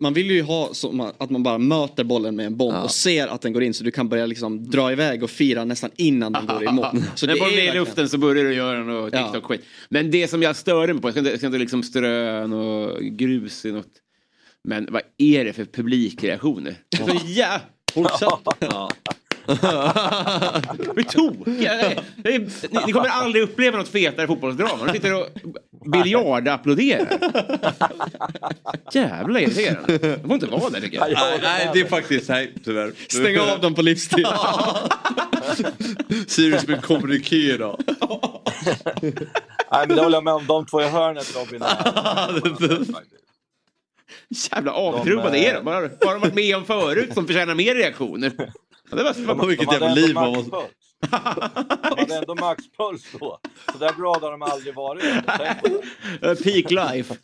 man vill ju ha så att man bara möter bollen med en bomb och ser att den går in, så du kan börja liksom dra iväg och fira nästan innan den går i mål. Så när bollen är i luften så börjar du göra något TikTok-skit. Men det som jag störde mig på, jag ska inte liksom strön och grus i något. Men vad är det för publikreaktioner? Ja, fortsatt. Ja. Ni kommer aldrig uppleva något fetare fotbollsdrama. Ni sitter och biljardapplåderar. Jävla irriterande. Det får inte vara där, tycker jag. Nej, det är faktiskt tyvärr. Stäng av dem på livstid. Sirius med kommunikera då. Nej, men då håller jag med om de två i hörnet, Robin. Jävla avtrubbade är de. Har de varit med om förut som förtjänar mer reaktioner? Ja, det var så på vilket jävla liv man måste... De hade ändå maxpuls då. Så där bra har de aldrig varit. Peak life.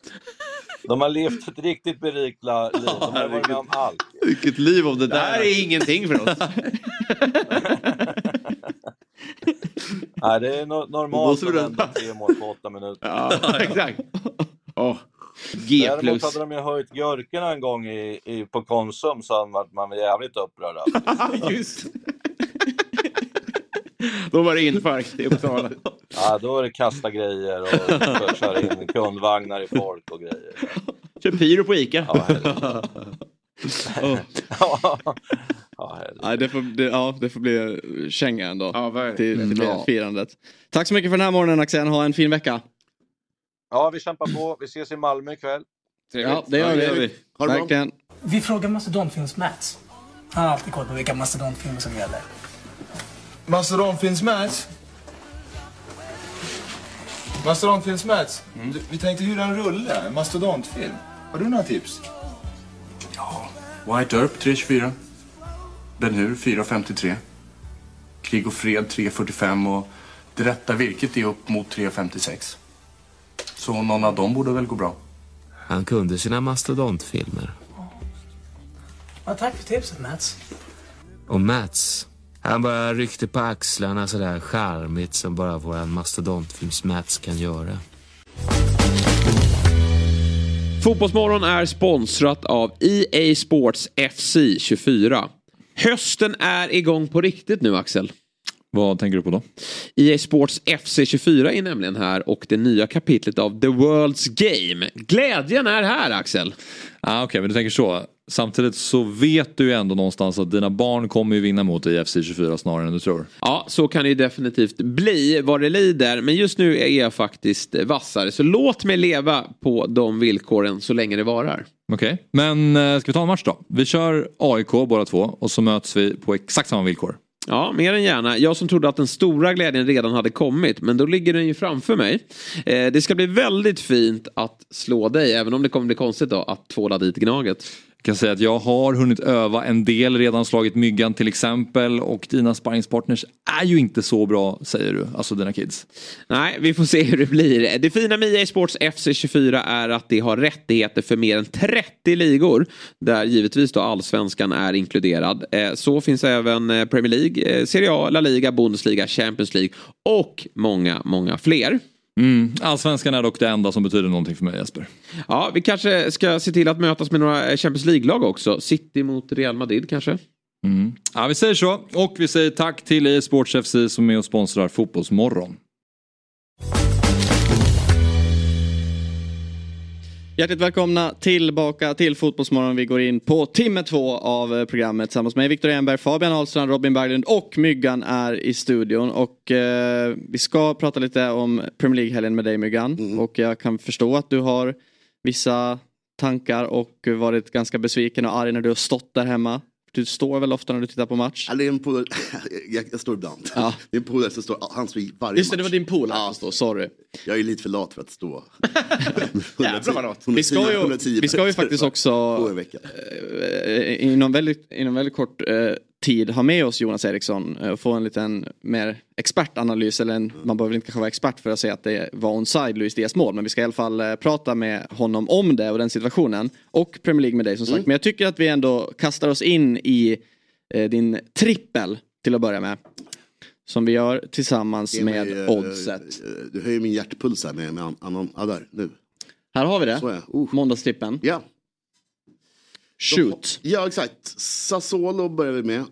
De har levt ett riktigt berikt liv. De har varit med om allt. Vilket liv av det där. Det här är ingenting för oss. Nej, det är normalt att vända 3 mål på 8 minuter. Ja, exakt. Åh. Däremot hade de ju höjt gurkorna en gång på Konsum, så att man var jävligt upprörd. Just. Då var det infarkt i Uppsala. Ja, då var det kasta grejer och köra in kundvagnar i folk och grejer. Kör pyro på ICA. Ja, det får bli känga ändå till firandet. Tack så mycket för den här morgonen, Axén. Ha en fin vecka. Ja, vi kämpar på. Vi ses i Malmö ikväll. Ja, det gör vi. Ha det bra. Vi frågar Mastodontfilms Mats. Han har alltid koll på vilka Mastodontfilmer som gäller. Mastodontfilms Mats? Mastodontfilms Mats? Mm. Vi tänkte hyra en rulle. Mastodontfilm. Har du några tips? Ja. White Earp 324. Ben Hur 453. Krig och fred 345. Och Det rätta virket är upp mot 356. Så någon av dem borde väl gå bra. Han kunde sina mastodontfilmer. Ja, tack för tipset, Mats. Och Mats, han bara ryckte på axlarna sådär charmigt som bara våran mastodontfilms Mats kan göra. Fotbollsmorgon är sponsrat av EA Sports FC 24. Hösten är igång på riktigt nu, Axel. Vad tänker du på då? EA Sports FC 24 är nämligen här, och det nya kapitlet av The World's Game. Glädjen är här, Axel. Okej, men du tänker så. Samtidigt så vet du ju ändå någonstans att dina barn kommer ju vinna mot i FC 24 snarare än du tror. Ja, så kan det ju definitivt bli vad det lider. Men just nu är jag faktiskt vassare. Så låt mig leva på de villkoren så länge det varar. Okej, men ska vi ta en match då? Vi kör AIK båda två och så möts vi på exakt samma villkor. Ja, mer än gärna. Jag som trodde att den stora glädjen redan hade kommit, men då ligger den ju framför mig. Det ska bli väldigt fint att slå dig, även om det kommer bli konstigt då att tvåla dit Gnaget. Jag kan säga att jag har hunnit öva en del, redan slagit Myggan till exempel, och dina sparringspartners är ju inte så bra, säger du, alltså dina kids. Nej, vi får se hur det blir. Det fina med EA Sports FC 24 är att det har rättigheter för mer än 30 ligor, där givetvis då allsvenskan är inkluderad. Så finns även Premier League, Serie A, La Liga, Bundesliga, Champions League och många, många fler. Mm. Allsvenskan är dock det enda som betyder någonting för mig, Jesper. Ja, vi kanske ska se till att mötas med några Champions League-lag också. City mot Real Madrid kanske. Mm. Ja, vi säger så. Och vi säger tack till EA Sports FC som är och sponsrar Fotbollsmorgon. Hjärtligt välkomna tillbaka till Fotbollsmorgon. Vi går in på timme 2 av programmet tillsammans med Viktor Enberg, Fabian Ahlstrand, Robin Berglund och Myggan är i studion. Och vi ska prata lite om Premier League-helgen med dig, Myggan. Mm. Och jag kan förstå att du har vissa tankar och varit ganska besviken och arg när du har stått där hemma. Du står väl ofta när du tittar på match? Eller en polare. Jag står ibland. Ja. Det är en polare som står, han står i varje match. Det var din polare som står, sorry. Jag är lite för lat för att stå. Jävlar vad lat. Vi ska ju faktiskt också inom väldigt kort tid ha med oss Jonas Eriksson och få en liten mer expertanalys, eller man behöver inte kanske vara expert för att säga att det var onside Luis Diaz mål, men vi ska i alla fall prata med honom om det och den situationen och Premier League med dig som sagt. Men jag tycker att vi ändå kastar oss in i din trippel till att börja med, som vi gör tillsammans med Oddset. Du höjer min hjärtpuls här med annan där nu. Här har vi det. Måndagstrippen. Ja. Shoot. Ja, exakt. Sassuolo börjar vi med.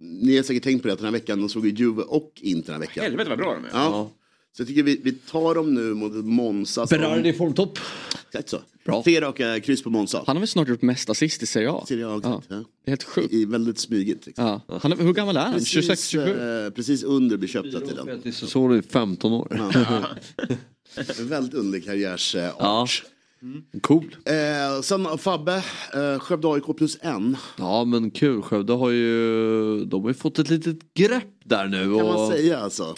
Ni har säkert tänkt på det den här veckan. De såg ju Juve och Inter den här veckan. Helvete vad bra de är. Ja. Så jag tycker vi tar dem nu mot Monza. Berardi i formtopp. Exakt så. Bra. 3 raka kryss på Monza. Han har väl snart gjort mest assist i Serie A. Serie A, exakt. Ja. Det är helt sjukt. I väldigt smygigt. Liksom. Ja. Han är, hur gammal är han? 26-27? Precis under blir köpta till den. Så är det 15 år. Ja. Väldigt underlig karriärsart. Ja. Mm. Cool. Sen Fabbe, Skövde AIK +1. Ja, men kul. Skövde har ju fått ett litet grepp där nu. Kan man säga alltså.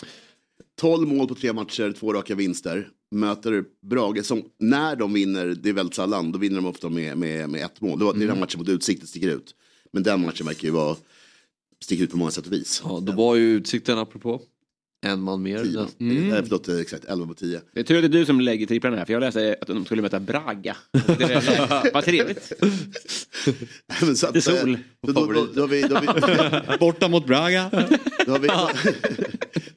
12 mål på 3 matcher, 2 raka vinster. Möter Braga som när de vinner, det är väldigt sällan, då vinner de ofta med ett mål. Det var den matchen mot Utsikten sticker ut. Men den matchen verkar ju vara sticker ut på många sätt och vis. Ja, då var ju Utsikten apropå en man mer. Förlåt, exakt 11 på 10. Jag tror det är du som lägger tripplarna här, för jag läste att de skulle möta Braga. Vad trevligt. Men så att, det sol. Då vi borta mot Braga. Då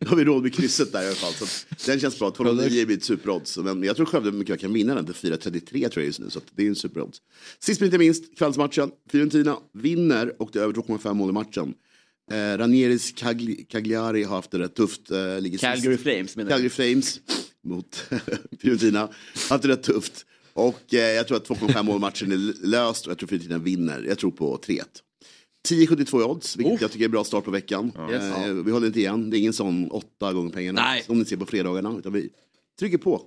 har vi råd med krysset där i alla fall. Så den känns bra. 209 är ett superodds. Men jag tror Skövde mycket kan vinna den till 4-33 tror jag just nu. Så det är en superodds. Sist men inte minst, kvällsmatchen. Fiorentina vinner och det är över 2,5 mål i matchen. Ranieris Cagliari har haft det rätt tufft. Calgary Flames mot Fiorentina har haft det rätt tufft. Och jag tror att 2,5 mål matchen är löst. Och jag tror Fiorentina vinner. Jag tror på 3-1. 10,72 odds, vilket jag tycker är en bra start på veckan. Vi håller inte igen. Det är ingen sån 8 gånger pengarna. Nej. Som ni ser på fredagarna. Utan vi trycker på.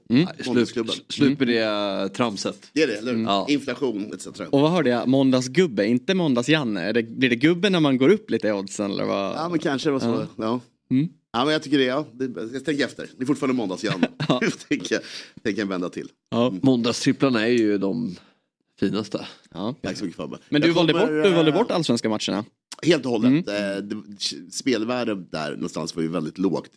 Slut med det tramset. Det är det, eller inflation, etc. Och vad hörde jag? Måndagsgubbe, inte måndagsjanne. Blir det gubbe när man går upp lite i oddsen? Eller vad? Ja, men kanske. Var så. Ja. Mm. Ja, men jag tycker det. Ja. Jag tänker efter. Det är fortfarande måndagsjanne. Tänker en vända till. Ja. Måndagstripplarna är ju de... finaste. Ja. Tack så mycket, Fabbe. Men du valde bort allsvenska matcherna. Helt och hållet. Spelvärdet där någonstans var ju väldigt lågt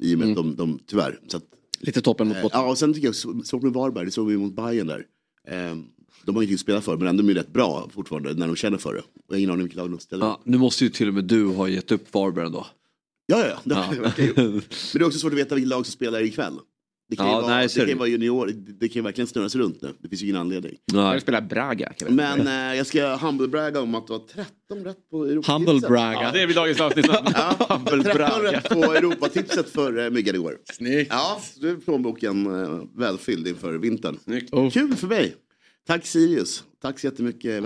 i och med de tyvärr. Så att, lite toppen mot botten. Ja, och sen tycker jag såg med Varberg, det såg vi mot Bajen där. De har ju inte spelat för, men ändå är rätt bra fortfarande när de känner för det. Och ingen aning vilket lag de ställer. Ja, nu måste ju till och med du ha gett upp Varberg ändå. Ja. Okay. Men det är också svårt att veta vilket lag som spelar ikväll. Det kan vara junior, det kan verkligen snurras runt nu. Det finns ju ingen anledning. Jag spelar Braga. Men jag ska humble-braga om att du har 13 rätt på Europatipset. Humble-braga. Ja, det är vid dagens avsnitt. 13 rätt på Europatipset för Myggan igår. Snyggt. Ja, du är plånboken välfylld inför vintern. Snyggt. Kul för mig. Tack Sirius. Tack så jättemycket.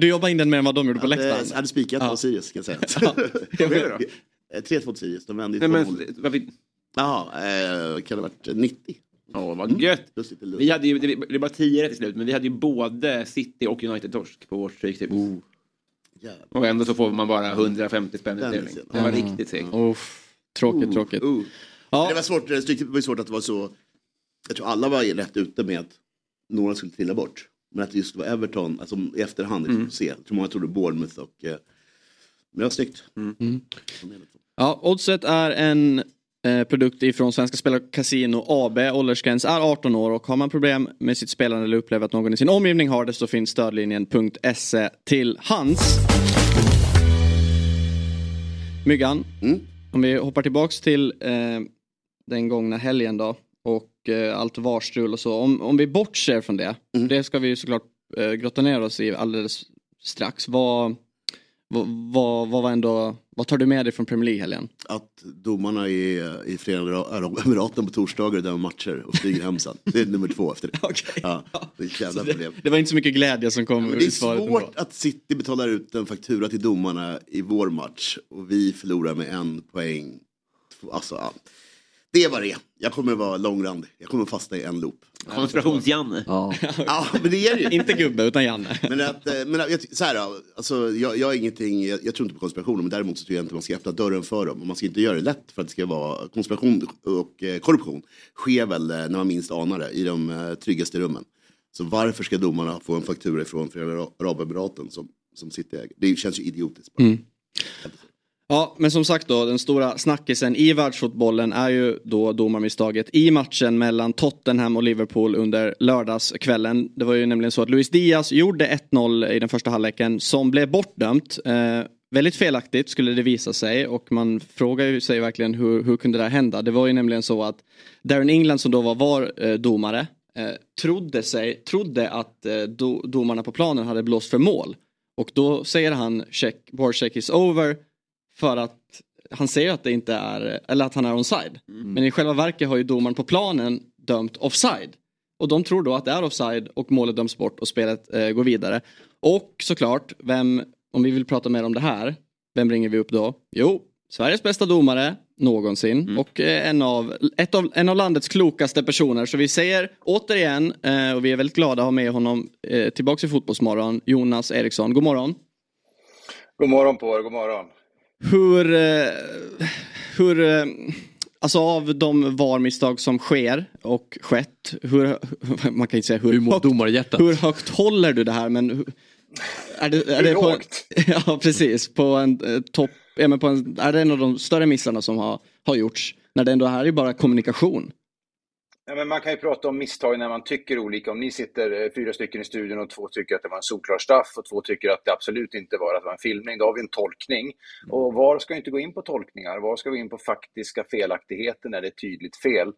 Du jobbar in den mer än vad de gjorde på läktaren. Jag hade spikat på Sirius, kan jag säga. Vad blev det då? 3-2 Sirius. De vände ju. Jaha, kan det ha varit 90? Ja, vad gött. Vi hade ju, det blev bara 10 rätt i slut, men vi hade ju både City och United-torsk på vårt stryktips. Och ändå så får man bara 150 spänn i tävling. Det var riktigt segt. Tråkigt. Ja. Det var svårt, stryktips var svårt att det var så... Jag tror alla var rätt ute med att några skulle trilla bort. Men att det just var Everton, alltså i efterhand, jag tror många trodde Bournemouth och... Men det var snyggt. Ja, Oddset är en... produkt ifrån Svenska Spel och Casino AB. Åldersgräns är 18 år och har man problem med sitt spelande eller upplever att någon i sin omgivning har det, så finns stödlinjen.se till hands. Myggan, om vi hoppar tillbaks till den gångna helgen då och allt varstrul och så. Om vi bortser från det, det ska vi ju såklart grotta ner oss i alldeles strax. Vad tar du med dig från Premier League helgen? Att domarna i Emiraten på torsdagar och där matcher och flyger hem sen. Det är nummer 2 efter det. Okay. Ja. Det var inte så mycket glädje som kom ut. Det är svårt att City betalar ut en faktura till domarna i vår match och vi förlorar med 1 poäng. Alltså, det var det. Jag kommer vara långrandig. Jag kommer fastna i en loop. Konspirationsjanne. Ja, men det är ju inte gubbe utan Janne. Jag tror inte på konspirationer, men däremot så tror jag inte man ska öppna dörren för dem. Och man ska inte göra det lätt för att det ska vara konspiration och korruption. Sker väl när man minst anar det i de tryggaste rummen. Så varför ska domarna få en faktura ifrån för Arabemiraten som sitter äger? Det känns ju idiotiskt. Ja, men som sagt då, den stora snackisen i världsfotbollen är ju då domarmisstaget i matchen mellan Tottenham och Liverpool under lördagskvällen. Det var ju nämligen så att Luis Diaz gjorde 1-0 i den första halvleken som blev bortdömt. Väldigt felaktigt skulle det visa sig, och man frågar ju sig verkligen hur kunde det här hända? Det var ju nämligen så att Darren England, som då var domare, trodde att domarna på planen hade blåst för mål. Och då säger han "Bar check is over", för att han säger att det inte är, eller att han är onside. Men i själva verket har ju domaren på planen dömt offside. Och de tror då att det är offside och målet döms bort och spelet går vidare. Och såklart, om vi vill prata mer om det här, vem ringer vi upp då? Jo, Sveriges bästa domare någonsin. Och en av landets klokaste personer. Så vi säger återigen, och vi är väldigt glada att ha med honom tillbaka i Fotbollsmorgon, Jonas Eriksson. God morgon. God morgon på er, god morgon. Hur alltså av de VAR-misstag som sker och skett, hur, man kan inte säga hur högt håller du det här, men är det på, ja precis, på en topp, ja, men på en, är det en av de större missarna som har gjorts, när det ändå här är bara kommunikation? Ja, men man kan ju prata om misstag när man tycker olika. Om ni sitter 4 stycken i studion och 2 tycker att det var en solklar straff och 2 tycker att det absolut inte var, att det var en filmning, då har vi en tolkning. Och VAR ska inte gå in på tolkningar, VAR ska gå in på faktiska felaktigheter när det är tydligt fel.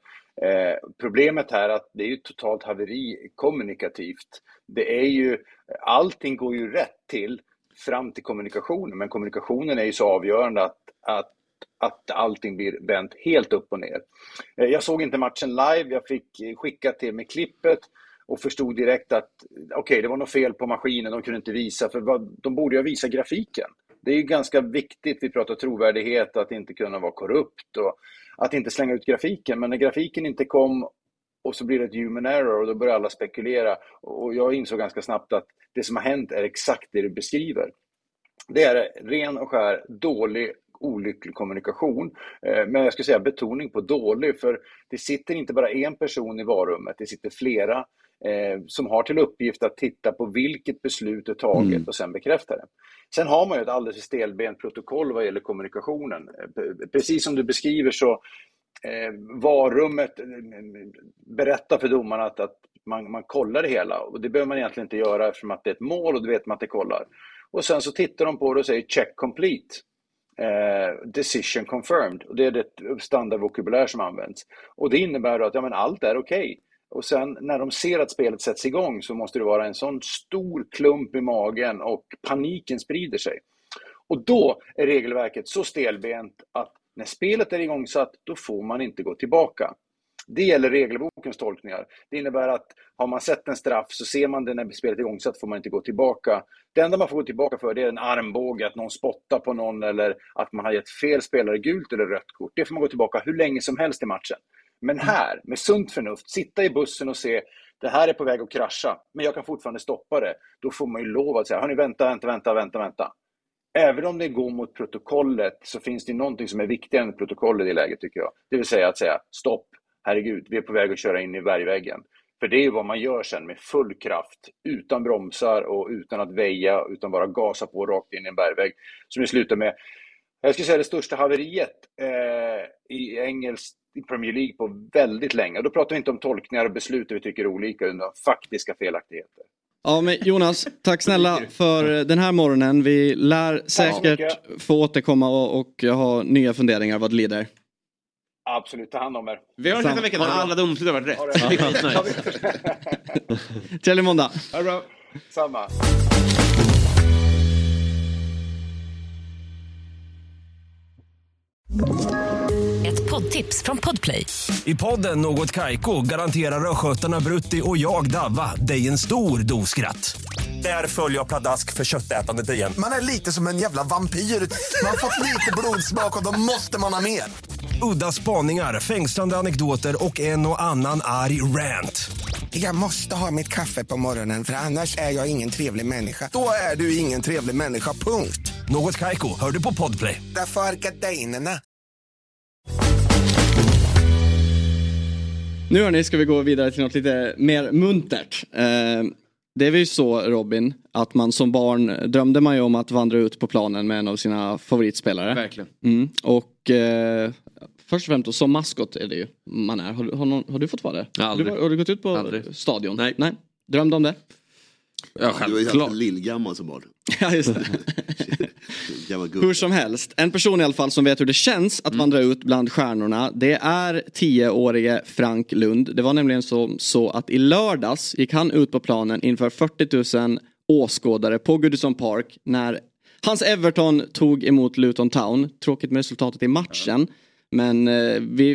Problemet här är att det är ju totalt haveri kommunikativt. Det är ju, allting går ju rätt till fram till kommunikationen, men kommunikationen är ju så avgörande att allting blir vänt helt upp och ner. Jag såg inte matchen live, jag fick skicka till mig klippet och förstod direkt att okej, det var något fel på maskinen, de kunde inte visa, för de borde ju visa grafiken. Det är ju ganska viktigt, vi pratar trovärdighet, att inte kunna vara korrupt och att inte slänga ut grafiken, men när grafiken inte kom och så blir det ett human error och då börjar alla spekulera, och jag insåg ganska snabbt att det som har hänt är exakt det du beskriver. Det är ren och skär dålig, olycklig kommunikation, men jag skulle säga betoning på dålig, för det sitter inte bara en person i varummet, det sitter flera som har till uppgift att titta på vilket beslut är taget och sen bekräfta det. Sen har man ju ett alldeles stelbent protokoll vad gäller kommunikationen. Precis som du beskriver så varummet berättar för domarna att man kollar det hela, och det behöver man egentligen inte göra eftersom att det är ett mål och det vet man att det kollar. Och sen så tittar de på det och säger check complete. Decision confirmed, och det är det standardvokabulär som används, och det innebär då att ja, men allt är okej. Och sen när de ser att spelet sätts igång så måste det vara en sån stor klump i magen och paniken sprider sig, och då är regelverket så stelbent att när spelet är igångsatt då får man inte gå tillbaka. Det gäller regelbokens tolkningar. Det innebär att har man sett en straff så ser man det när spelet är igångsatt, får man inte gå tillbaka. Det enda man får gå tillbaka för, det är en armbåge, att någon spottar på någon eller att man har gett fel spelare gult eller rött kort. Det får man gå tillbaka hur länge som helst i matchen. Men här, med sunt förnuft, sitta i bussen och se det här är på väg att krascha, men jag kan fortfarande stoppa det. Då får man ju lov att säga, hörni, vänta. Även om det går mot protokollet så finns det någonting som är viktigare än protokollet i läget, tycker jag. Det vill säga att säga stopp. Herregud, vi är på väg att köra in i bergväggen. För det är ju vad man gör sen med full kraft, utan bromsar och utan att väja, utan bara gasa på rakt in i en bergvägg. Som vi slutar med, jag skulle säga det största haveriet i Premier League på väldigt länge. Och då pratar vi inte om tolkningar och beslut vi tycker olika, utan faktiska felaktigheter. Ja, men Jonas, tack snälla för den här morgonen. Vi lär säkert få återkomma och ha nya funderingar vad det lider. Absolut, ta hand om er. Vi har nästa veckan alla domslut har varit rätt. Det är till måndag. Ha det bra. Samma. Ett poddtips från Podplay. I podden Något Kaiko garanterar röskötarna Brutti och jag Davva dig en stor doskratt. Där följer jag pladask för köttätandet igen. Man är lite som en jävla vampyr. Man har fått lite blodsmak och då måste man ha mer. Udda spaningar, fängslande anekdoter och en och annan arg rant. Jag måste ha mitt kaffe på morgonen, för annars är jag ingen trevlig människa. Då är du ingen trevlig människa, punkt. Något Kaiko, hör du på Podplay. Därför är gardinerna. Nu hörni, ska vi gå vidare till något lite mer muntert. Det var ju så, Robin, att man som barn drömde man ju om att vandra ut på planen med en av sina favoritspelare. Verkligen. Och först och främst, som maskot är det ju man är. Har du fått vara det? Aldrig. Har du gått ut på stadion? Nej. Nej. Drömde om det? Ja, självklart. Du är ju klart en lillgammal som barn. Ja, just det. Hur som helst, en person i alla fall som vet hur det känns att vandra ut bland stjärnorna, det är 10-årige Frank Lund. Det var nämligen så att i lördags gick han ut på planen inför 40 000 åskådare på Goodison Park när hans Everton tog emot Luton Town. Tråkigt med resultatet i matchen, men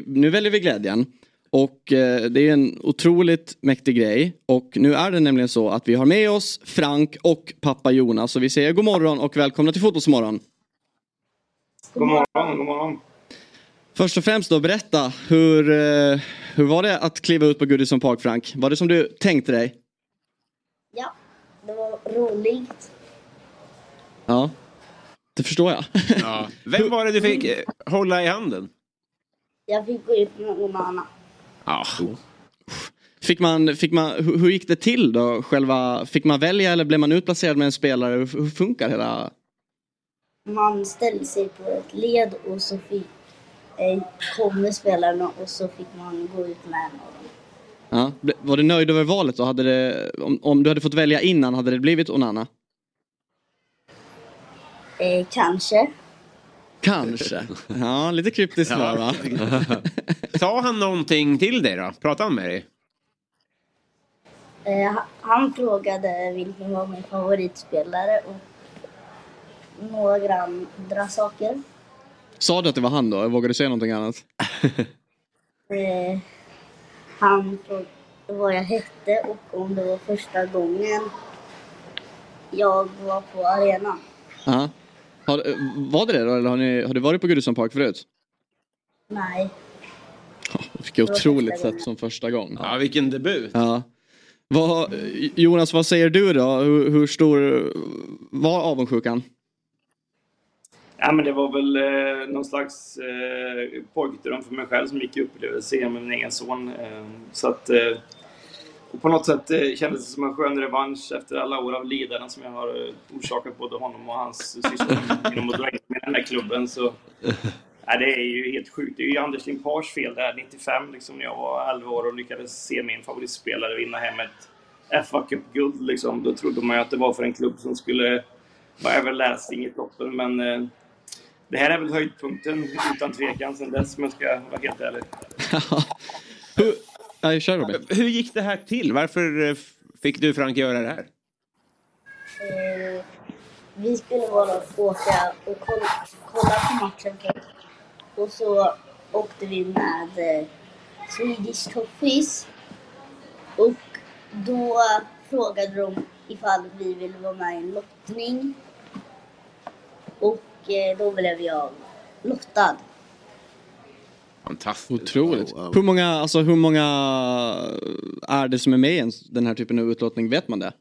nu väljer vi glädjen. Och det är en otroligt mäktig grej. Och nu är det nämligen så att vi har med oss Frank och pappa Jonas. Så vi säger god morgon och välkomna till Fotbollsmorgon. God morgon, god morgon. Först och främst då, berätta. Hur var det att kliva ut på Goodison Park, Frank? Var det som du tänkte dig? Ja, det var roligt. Ja. Det förstår jag. Ja. Vem var det du fick hålla i handen? Jag fick gå ut med Romana. Ja. Fick man, hur gick det till då? Själva, fick man välja eller blev man utplacerad med en spelare? Hur funkar hela? Man ställde sig på ett led och så fick kom spelarna och så fick man gå ut med en av dem. Ja. Var du nöjd över valet då? Hade det, om du hade fått välja innan, hade det blivit Onana? Kanske. Ja, lite kryptiskt där, va? Sa han någonting till dig då? Pratade han med dig? Han frågade vilken var min favoritspelare och några andra saker. Sa du att det var han då? Vågade du säga någonting annat? Han frågade vad jag hette och om det var första gången jag var på arenan. Aha. Var det då? Eller har du varit på Goodison Park förut? Nej. Ja, vilket otroligt sätt som första gång. Ja, vilken debut. Ja. Jonas, vad säger du då? Hur stor var avundsjukan? Ja, men det var väl någon slags pojkdröm för mig själv som gick i upplevelse med min egen son. Så att och på något sätt kändes det som en skön revansch efter alla år av lidanden som jag har orsakat både honom och hans syster genom att dra in med den här klubben. Så, det är ju helt sjukt. Det är ju Anders Limpars fel där 95 liksom, när jag var 11 år och lyckades se min favoritspelare vinna hem ett FA Cup-guld. Liksom. Då trodde man ju att det var för en klubb som skulle vara överläsning i toppen. Men det här är väl höjdpunkten utan tvekan sedan dess, men ska vara helt ärlig. Nej, hur gick det här till? Varför fick du Frank göra det här? Vi skulle bara åka och kolla på matchen. Och så åkte vi med Swedish Toffees. Och då frågade de ifall vi ville vara med i en lottning. Och då blev jag lottad. Fantastiskt. Otroligt. Wow. Hur många är det som är med i den här typen av utlåtning? Vet man det?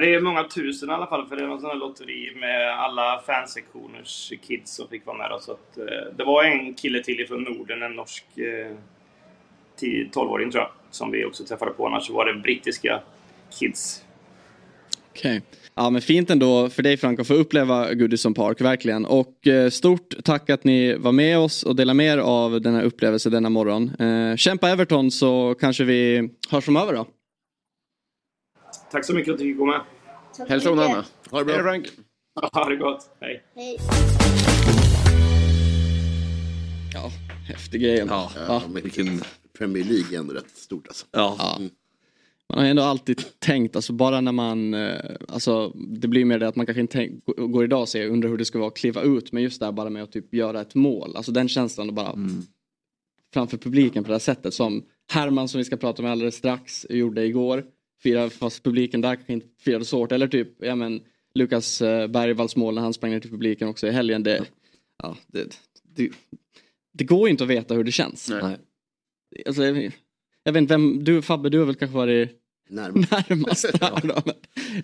Det är många tusen i alla fall. För det var en sån här lotteri med alla fansektioners kids som fick vara med. Så att, det var en kille till från Norden, en norsk 12-åring tror jag. Som vi också träffade på. Annars var det brittiska kids. Okej. Ja, men fint ändå för dig Frank att få uppleva Goodison Park, verkligen. Och stort tack att ni var med oss och delade med er av den här upplevelsen denna morgon. Kämpa Everton, så kanske vi hörs om över då. Tack så mycket för att du fick komma. Hälsa om Anna. Ha det bra. Hej Frank. Ha det gott. Hej. Hej. Ja, häftig grej. Ja. Vilken Premier League är ändå rätt stort alltså. Ja. Mm. Man har ändå alltid tänkt, alltså bara när man, alltså det blir mer det att man kanske inte går idag och ser, undrar hur det ska vara att kliva ut. Men just där bara med att typ göra ett mål, alltså den känslan och bara framför publiken på det här sättet. Som Herman som vi ska prata med alldeles strax gjorde igår, firade, fast publiken där kanske inte firade så hårt. Eller typ, ja men Lukas Bergvalls mål när han sprang ner till publiken också i helgen. Det går ju inte att veta hur det känns. Nej. Alltså jag vet inte vem, du Fabbe, du har väl kanske varit närmast här då. Men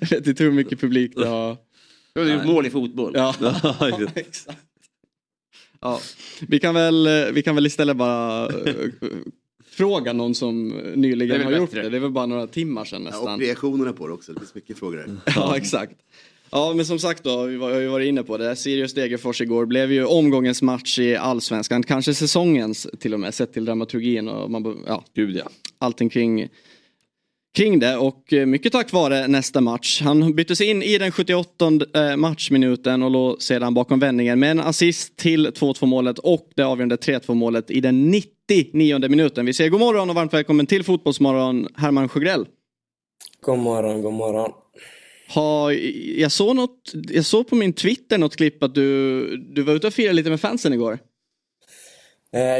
jag vet inte hur mycket publik det har. Det är ju mål i fotboll. Ja, exakt. Ja, vi kan väl istället bara fråga någon som nyligen har gjort det. Det var bara några timmar sedan nästan. Ja, och reaktionerna på det också. Det finns mycket frågor där. Ja, exakt. Ja, men som sagt då, jag har ju varit inne på det. Sirius Degerfors igår blev ju omgångens match i Allsvenskan. Kanske säsongens till och med, sett till dramaturgin och man, allting kring det. Och mycket tack vare nästa match. Han byttes in i den 78:e matchminuten och låg sedan bakom vändningen med en assist till 2-2-målet och det avgörande 3-2-målet i den 99:e minuten. Vi säger god morgon och varmt välkommen till Fotbollsmorgon, Herman Sjögrell. God morgon, god morgon. Jag såg på min Twitter något klipp att du var ute och firade lite med fansen igår.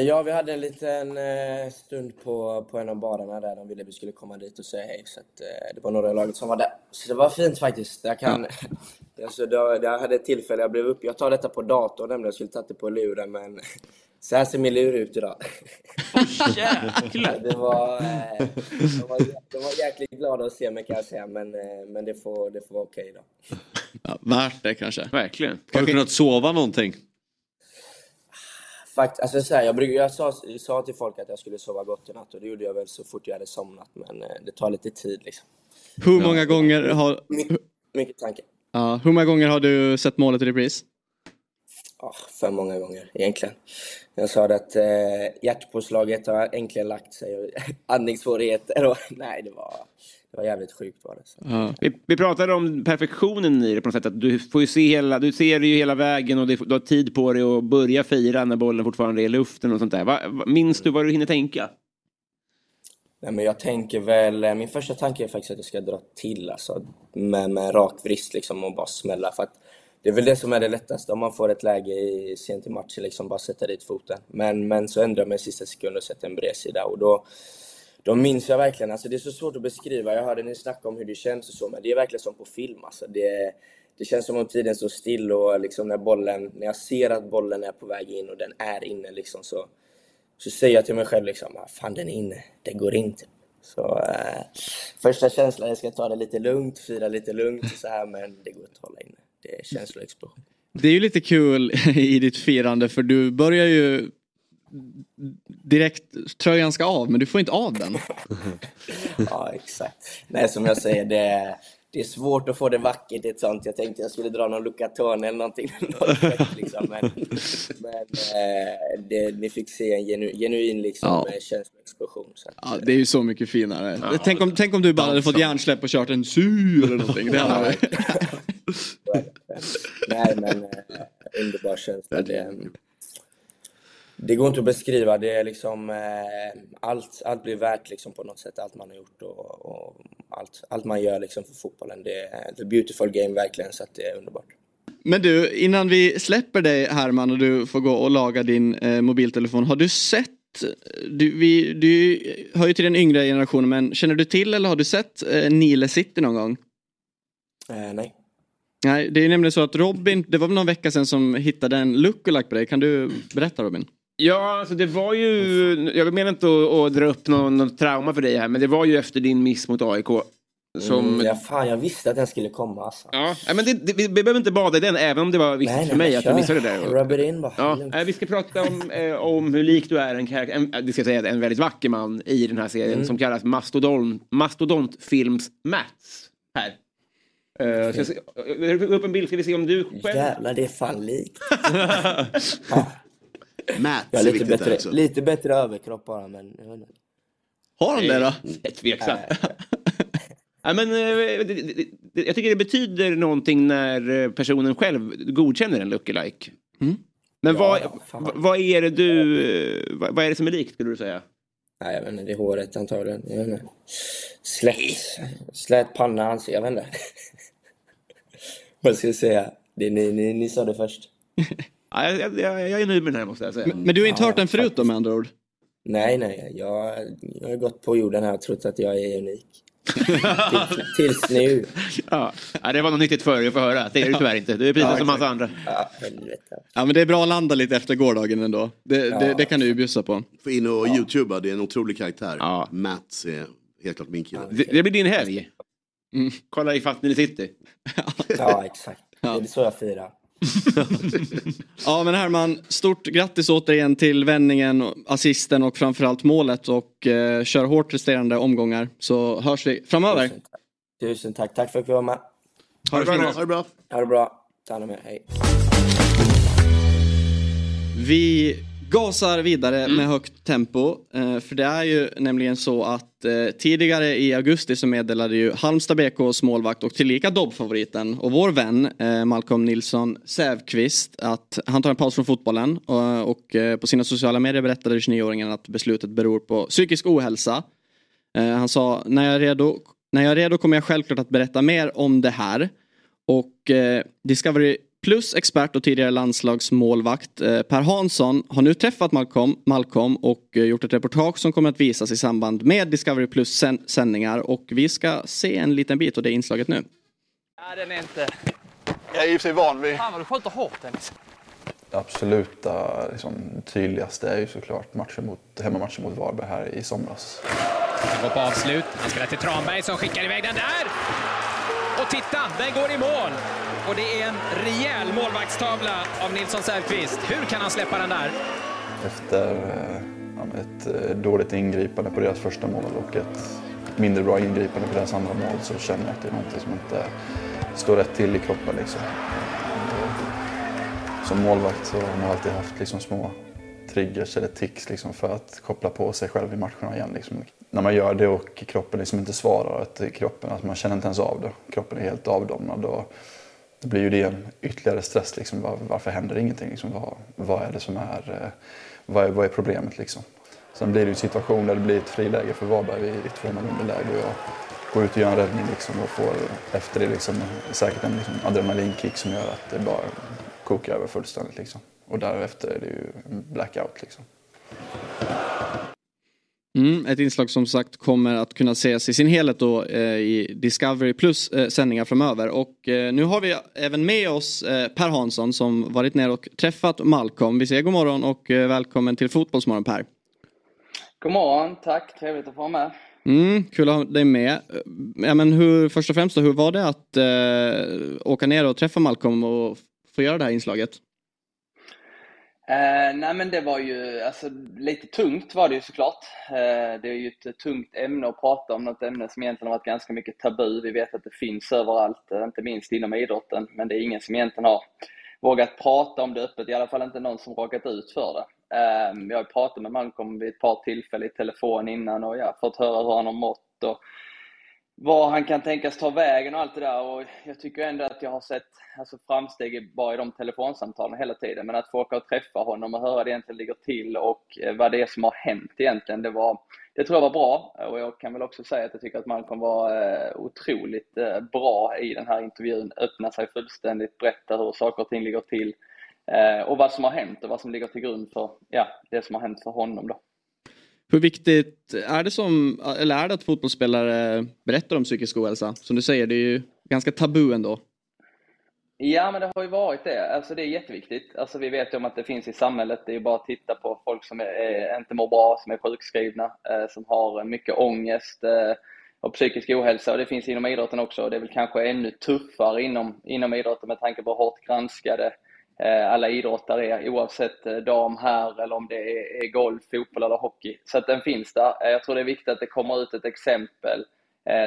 Ja, vi hade en liten stund på en av barerna där. De ville vi skulle komma dit och säga hej. Så att, det var några laget som var där. Så det var fint faktiskt. Jag hade ett tillfälle, jag blev uppe. Jag tar detta på datorn, nämligen jag skulle ta det på luren. Men så här ser min lur ut idag. Jäklar! De var jäkligt glada att se mig kan jag säga. Men det får vara okej då. Ja, värt det kanske. Verkligen. Har du kunnat sova någonting? Faktiskt, alltså så här, jag sa till folk att jag skulle sova gott i natt, och det gjorde jag väl så fort jag hade somnat, men det tar lite tid liksom. Hur många gånger har... Mycket tanke. Ja, hur många gånger har du sett målet i repris? För många gånger egentligen. Jag sa att hjärtpåslaget har egentligen lagt sig, andningssvårigheter och nej, det var jävligt sjukt var det. Ja. Vi pratade om perfektionen i det på något sätt, att du får ju se hela, du ser ju hela vägen och du har tid på dig att börja fira när bollen fortfarande är i luften och sånt där. Minns du vad du hinner tänka? Nej, men jag tänker väl, min första tanke är faktiskt att jag ska dra till alltså, med rak vrist liksom, och bara smälla, för att det är väl det som är det lättaste om man får ett läge i sent i matchen, liksom bara sätta dit foten. Men så ändrar jag mig sista sekund och sätter en bredsida, och då minns jag verkligen, alltså det är så svårt att beskriva. Jag hörde ni snacka om hur det känns och så, men det är verkligen som på film alltså. Det känns som om tiden står still, och liksom när jag ser att bollen är på väg in och den är inne liksom, så säger jag till mig själv liksom, fan den är inne, det går inte. Så första känslan, jag ska ta det lite lugnt, fira lite lugnt och så här, men det går att hålla inne. Det är känsloexplosion. Det är ju lite kul i ditt firande, för du börjar ju direkt, tröjan ska av, men du får inte av den. Ja, exakt. Nej, som jag säger, det är svårt att få det vackert i ett sånt. Jag tänkte jag skulle dra någon Lukatorn eller någonting. Liksom. Men ni fick se en genuin liksom, känsloexplosion. Så att, ja, det är ju så mycket finare. Ja, tänk om du bara hade fått hjärnsläpp och kört en sur eller någonting. Det hade varit... Nej, men underbar känsla. Det går inte att beskriva. Det är liksom allt blir värt liksom på något sätt, allt man har gjort och allt man gör liksom för fotbollen. Det är the beautiful game verkligen, så att det är underbart. Men du, innan vi släpper dig Herman och du får gå och laga din mobiltelefon, har du sett, du hör ju till den yngre generationen, men känner du till eller har du sett Nile City någon gång? Nej. Nej, det är nämligen så att Robin, det var någon vecka sedan som hittade en lookalike på dig. Kan du berätta, Robin? Ja, alltså det var ju, jag menar inte att dra upp någon trauma för dig här, men det var ju efter din miss mot AIK. Som... jag visste att den skulle komma alltså. Ja, men vi behöver inte bada i den, även om det var viktigt för mig att jag missade det där. Rubber in bara. Ja, vi ska prata om hur lik du är en väldigt vacker man i den här serien som kallas Mastodontfilms Mats här. Ska upp en bild, ska vi se om du själv... Jävlar, det är fan likt. Mats, jag har lite bättre överkropp bara, men... Har han det då? Jag är tveksam. Ja, men jag tycker det betyder någonting när personen själv godkänner en lookalike. Mm. Men vad är det vad är det som är likt, skulle du säga? Nej, jag vet inte, det är håret antagligen. Jag vet inte. Slät panna, ansikte, jag vet inte. Vad ska jag säga? Det är ni sa det först. Ja, jag är nöjd med den här, måste jag säga. Men du har inte hört den förut då, med andra ord? Nej. Jag har gått på jorden här och trott att jag är unik. Tills nu. Ja, det var något nyttigt för dig att få höra. Det är du tyvärr inte. Du är precis som massa andra. Ja, helvete. Ja, men det är bra att landa lite efter gårdagen ändå. Det kan du ju bjussa på. Få in och YouTubea, det är en otrolig karaktär. Ja. Mats är helt klart min kille. Det blir din helg. Mm. Kolla i fatt när ni sitter. Ja, exakt. Ja. Det är så jag firar. Ja, men Herman, stort grattis återigen till vändningen, assisten och framförallt målet, och kör hårt resterande omgångar, så hörs vi framöver. Tusen tack. Tack för att du var med. Ha det bra. Ta med. Hej. Vi gasar vidare med högt tempo, för det är ju nämligen så att tidigare i augusti så meddelade ju Halmstad BKs målvakt och tillika dobbfavoriten och vår vän Malcolm Nilsson Sävqvist att han tar en paus från fotbollen, och på sina sociala medier berättade 29-åringen att beslutet beror på psykisk ohälsa. Han sa, när jag är redo kommer jag självklart att berätta mer om det här, och Discovery Plus expert och tidigare landslagsmålvakt Per Hansson har nu träffat Malcolm och gjort ett reportage som kommer att visas i samband med Discovery Plus sändningar, och vi ska se en liten bit av det inslaget nu. Nej, den är inte... Jag är i och för sig van vid... Fan vad du skjuter hårt, Dennis. Det absoluta tydligaste är ju såklart hemmamatchen mot Varberg här i somras. Han går på avslut, han spelar till Tranberg som skickar iväg den där... Och titta, den går i mål. Och det är en rejäl målvaktstavla av Nilsson Sällqvist. Hur kan han släppa den där? Efter ett dåligt ingripande på deras första mål och ett mindre bra ingripande på deras andra mål så känner jag att det är något som inte står rätt till i kroppen. Liksom. Som målvakt så har man alltid haft liksom små triggers eller tics liksom för att koppla på sig själv i matcherna igen. Liksom. När man gör det och kroppen liksom inte svarar, att man känner inte ens av det. Kroppen är helt avdomnad och då blir ju det en ytterligare stress. Liksom. Varför händer ingenting? Liksom. Vad är det som är... Vad är problemet liksom? Sen blir det en situation där det blir ett friläge för Varberg i 2-0 underläge och jag går ut och gör en räddning liksom och får efter det liksom säkert en liksom adrenalinkick som gör att det bara kokar över fullständigt liksom. Och därefter är det ju en blackout liksom. Ett inslag som sagt kommer att kunna ses i sin helhet då i Discovery Plus sändningar framöver. Och nu har vi även med oss Per Hansson som varit ner och träffat Malcolm. Vi säger god morgon och välkommen till Fotbollsmorgon, Per. God morgon, tack. Trevligt att få med. Kul att ha dig med. Ja, men först och främst då, hur var det att åka ner och träffa Malcolm och få göra det här inslaget? Nej men det var ju lite tungt var det ju såklart. Det är ju ett tungt ämne att prata om, något ämne som egentligen har varit ganska mycket tabu. Vi vet att det finns överallt, inte minst inom idrotten, men det är ingen som egentligen har vågat prata om det öppet, i alla fall inte någon som råkat ut för det. Jag har pratat med Malcolm vid ett par tillfällen i telefon innan och jag har fått höra hur han har mått och vad han kan tänkas ta vägen och allt det där, och jag tycker ändå att jag har sett framsteg bara i de telefonsamtalen hela tiden, men att få åka och träffa honom och höra det egentligen ligger till och vad det är som har hänt egentligen, det tror jag var bra. Och jag kan väl också säga att jag tycker att Malcolm var otroligt bra i den här intervjun, öppna sig fullständigt, berätta hur saker och ting ligger till och vad som har hänt och vad som ligger till grund för det som har hänt för honom då. Hur viktigt är det att fotbollsspelare berättar om psykisk ohälsa? Som du säger, det är ju ganska tabu ändå. Ja, men det har ju varit det. Det är jätteviktigt. Vi vet ju om att det finns i samhället. Det är ju bara att titta på folk som inte mår bra, som är sjukskrivna, som har mycket ångest och psykisk ohälsa. Och det finns inom idrotten också. Och det är väl kanske ännu tuffare inom idrotten med tanke på hårt granskade alla idrottare är, oavsett dam här eller om det är golf, fotboll eller hockey. Så att den finns där. Jag tror det är viktigt att det kommer ut ett exempel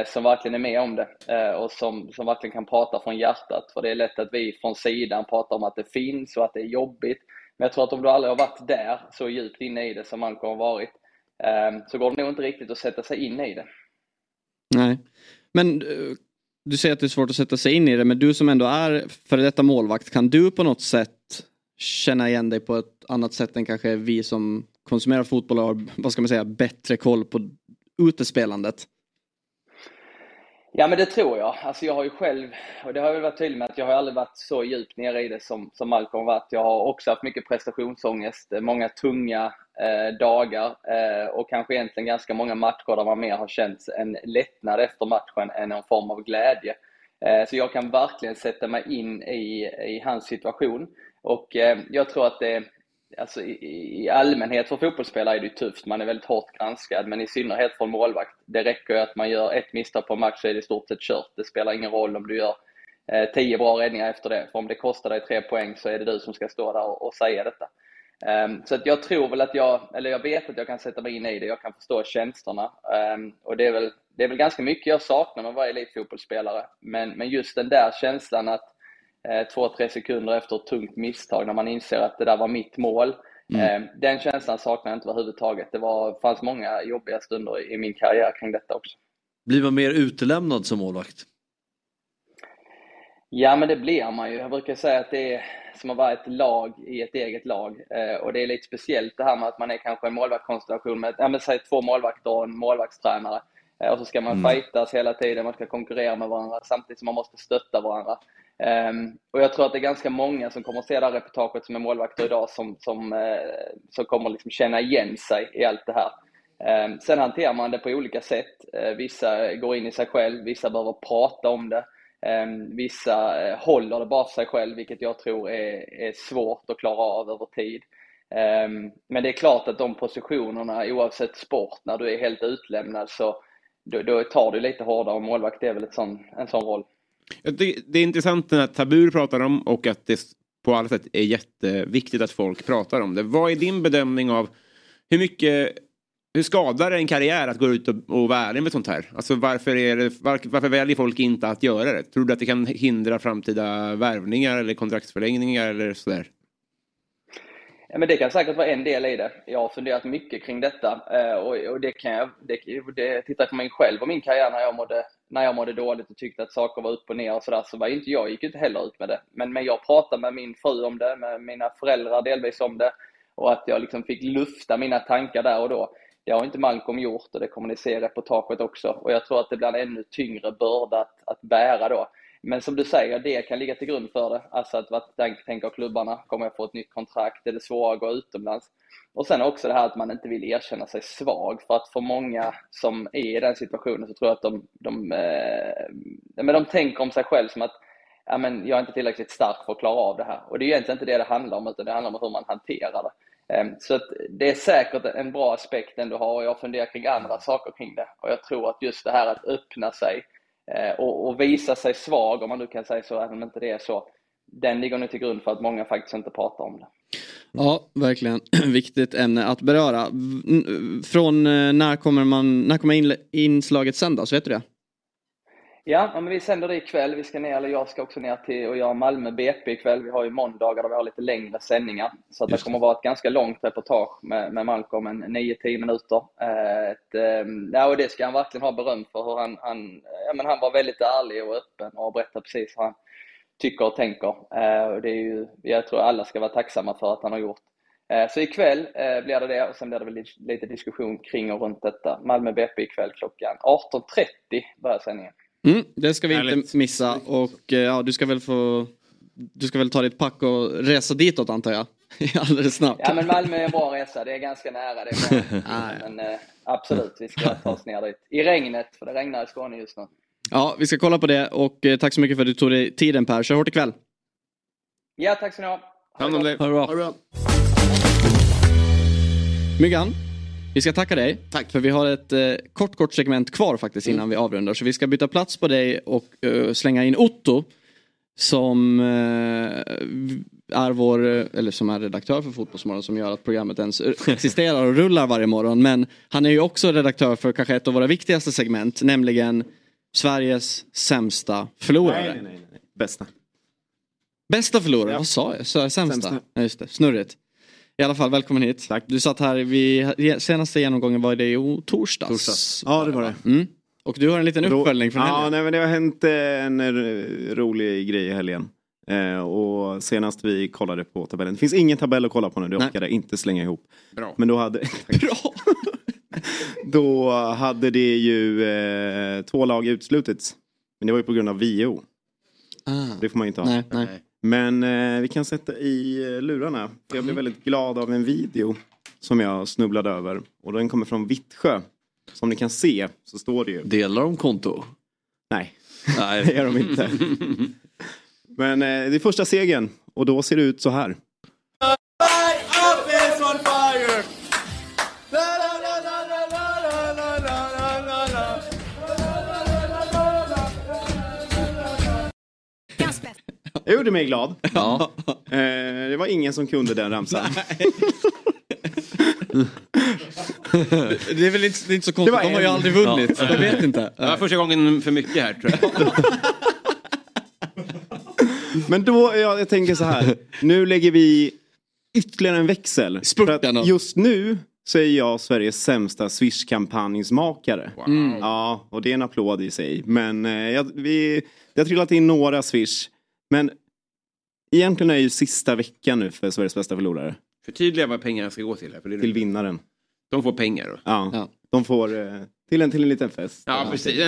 som verkligen är med om det och som verkligen kan prata från hjärtat. För det är lätt att vi från sidan pratar om att det finns och att det är jobbigt. Men jag tror att om du aldrig har varit där så djupt inne i det som man har varit så går det nog inte riktigt att sätta sig in i det. Nej, men... Du säger att det är svårt att sätta sig in i det, men du som ändå är före detta målvakt, kan du på något sätt känna igen dig på ett annat sätt än kanske vi som konsumerar fotboll och har, bättre koll på utespelandet? Ja, men det tror jag. Jag har ju själv, och det har jag väl varit tydlig med, att jag har aldrig varit så djupt nere i det som Malcolm varit. Jag har också haft mycket prestationsångest, många tunga dagar och kanske egentligen ganska många matcher där man mer har känt en lättnad efter matchen än en form av glädje. Så jag kan verkligen sätta mig in i hans situation. Och jag tror att det i allmänhet för fotbollsspelare är det tufft. Man är väldigt hårt granskad, men i synnerhet från målvakt. Det räcker att man gör ett misstag på match så är det i stort sett kört. Det spelar ingen roll om du gör 10 bra räddningar efter det. För om det kostar dig 3 poäng så är det du som ska stå där och säga detta. Så att jag tror väl att jag vet att jag kan sätta mig in i det. Jag kan förstå känslorna. Och det är väl ganska mycket jag saknar med varje elitfotbollsspelare. Men just den där känslan att 2-3 sekunder efter ett tungt misstag när man inser att det där var mitt mål. Den känslan saknar jag inte överhuvudtaget. Det fanns många jobbiga stunder i min karriär kring detta också. Blir man mer utelämnad som målvakt? Ja, men det blir man ju. Jag brukar säga att det är som att vara ett lag i ett eget lag. Och det är lite speciellt det här med att man är kanske en målvaktkonstellation med 2 målvakter och en målvaktstränare. Och så ska man fightas hela tiden, man ska konkurrera med varandra samtidigt som man måste stötta varandra. Och jag tror att det är ganska många som kommer att se det här reportaget som är målvakter idag som kommer liksom känna igen sig i allt det här. Sen hanterar man det på olika sätt. Vissa går in i sig själv, vissa behöver prata om det. Vissa håller det bara för sig själv, vilket jag tror är svårt att klara av över tid. Men det är klart att de positionerna, oavsett sport, när du är helt utlämnad så då tar du lite hårdare, och målvakt är väl en sån roll. Det är intressant den här tabu pratar om och att det på alla sätt är jätteviktigt att folk pratar om det. Vad är din bedömning av hur mycket, hur skadar en karriär att gå ut och vara ärlig med sånt här? Alltså varför väljer folk inte att göra det? Tror du att det kan hindra framtida värvningar eller kontraktsförlängningar eller sådär? Ja, men det kan säkert vara en del i det. Jag har funderat mycket kring detta och det kan jag titta på mig själv och min karriär när jag mådde dåligt och tyckte att saker var upp och ner och sådär, så var inte jag, gick inte heller ut med det. Men jag pratade med min fru om det, med mina föräldrar delvis om det, och att jag liksom fick lufta mina tankar där och då. Det har inte Malcolm gjort och det kommer ni se i reportaget också. Och jag tror att det blir en ännu tyngre börda att bära då. Men som du säger, det kan ligga till grund för det. Alltså att vad tänker klubbarna? Kommer jag få ett nytt kontrakt? Är det svårt att gå utomlands? Och sen också det här att man inte vill erkänna sig svag. För att för många som är i den situationen så tror jag att de tänker om sig själv som att ja, men jag är inte tillräckligt stark för att klara av det här. Och det är ju egentligen inte det handlar om, utan det handlar om hur man hanterar det. Så att det är säkert en bra aspekt den du har, och jag funderar kring andra saker kring det. Och jag tror att just det här att öppna sig och visa sig svag, om man nu kan säga så, även om inte det är så, den ligger nu till grund för att många faktiskt inte pratar om det. Ja, verkligen. Viktigt ämne att beröra. Från när kommer inslaget sändas, vet du det? Ja, men vi sänder det ikväll. Vi ska ner, eller jag ska också ner till och göra Malmö BP ikväll. Vi har ju måndagar där vi har lite längre sändningar. Så att det kommer vara ett ganska långt reportage med Malcolm, en 9-10 minuter. Och det ska han verkligen ha beröm för. Hur han var väldigt ärlig och öppen och berättade precis vad han tycker och tänker. Och det är ju, jag tror alla ska vara tacksamma för att han har gjort. Så ikväll blir det och sen blir det väl lite diskussion kring och runt detta. Malmö BP ikväll klockan 18.30 börjar sändningen. Det ska vi inte missa. Och ja, du ska väl ta ditt pack och resa ditåt, antar jag. Alldeles snabbt. Ja, men Malmö är en bra resa, det är ganska nära det. Men absolut, vi ska ta oss ner dit i regnet, för det regnar i Skåne just nu. Ja, vi ska kolla på det. Och tack så mycket för att du tog dig tiden, Per. Kör hårt ikväll. Ja, tack så mycket. Ha det bra. Myggan, vi ska tacka dig. Tack. För vi har ett kort segment kvar faktiskt innan vi avrundar. Så vi ska byta plats på dig och slänga in Otto som är redaktör för Fotbollsmorgon, som gör att programmet ens existerar och rullar varje morgon. Men han är ju också redaktör för kanske ett av våra viktigaste segment, nämligen Sveriges sämsta förlorare. Nej. Bästa förlorare, ja. Vad sa jag? Sämsta. Ja, just det, snurrigt. I alla fall, välkommen hit. Tack. Du satt här senaste genomgången var det i torsdags. Ja, det var det. Mm. Och du har en liten uppföljning från helgen. Ja, nej, men det har hänt en rolig grej i helgen. Och senast vi kollade på tabellen. Det finns ingen tabell att kolla på nu. Det orkade inte slänga ihop. Bra. Men då hade det ju två lag utslutits. Men det var ju på grund av VO. Det får man ju inte ha. Nej. Men vi kan sätta i lurarna. Jag blev väldigt glad av en video som jag snubblade över. Och den kommer från Vittsjö. Som ni kan se så står det ju. Delar de konto? Nej, det gör de inte. Men det är första segern. Och då ser det ut så här. Jag gjorde mig glad. Ja. Det var ingen som kunde den ramsan. Det är väl inte så konstigt. De har ju aldrig vunnit. Ja. Jag vet inte. Det var första gången för mycket här, tror jag. Men då, jag tänker så här. Nu lägger vi ytterligare en växel. För att just nu så är jag Sveriges sämsta Swish-kampanjsmakare. Wow. Mm. Ja, och det är en applåd i sig. Men jag har trillat in några Swish. Men egentligen är det ju sista veckan nu för Sveriges bästa förlorare. Förtydliga vad pengarna ska gå till här. För det är till vinnaren. De får pengar då? Ja. De får till en liten fest. Ja, precis. En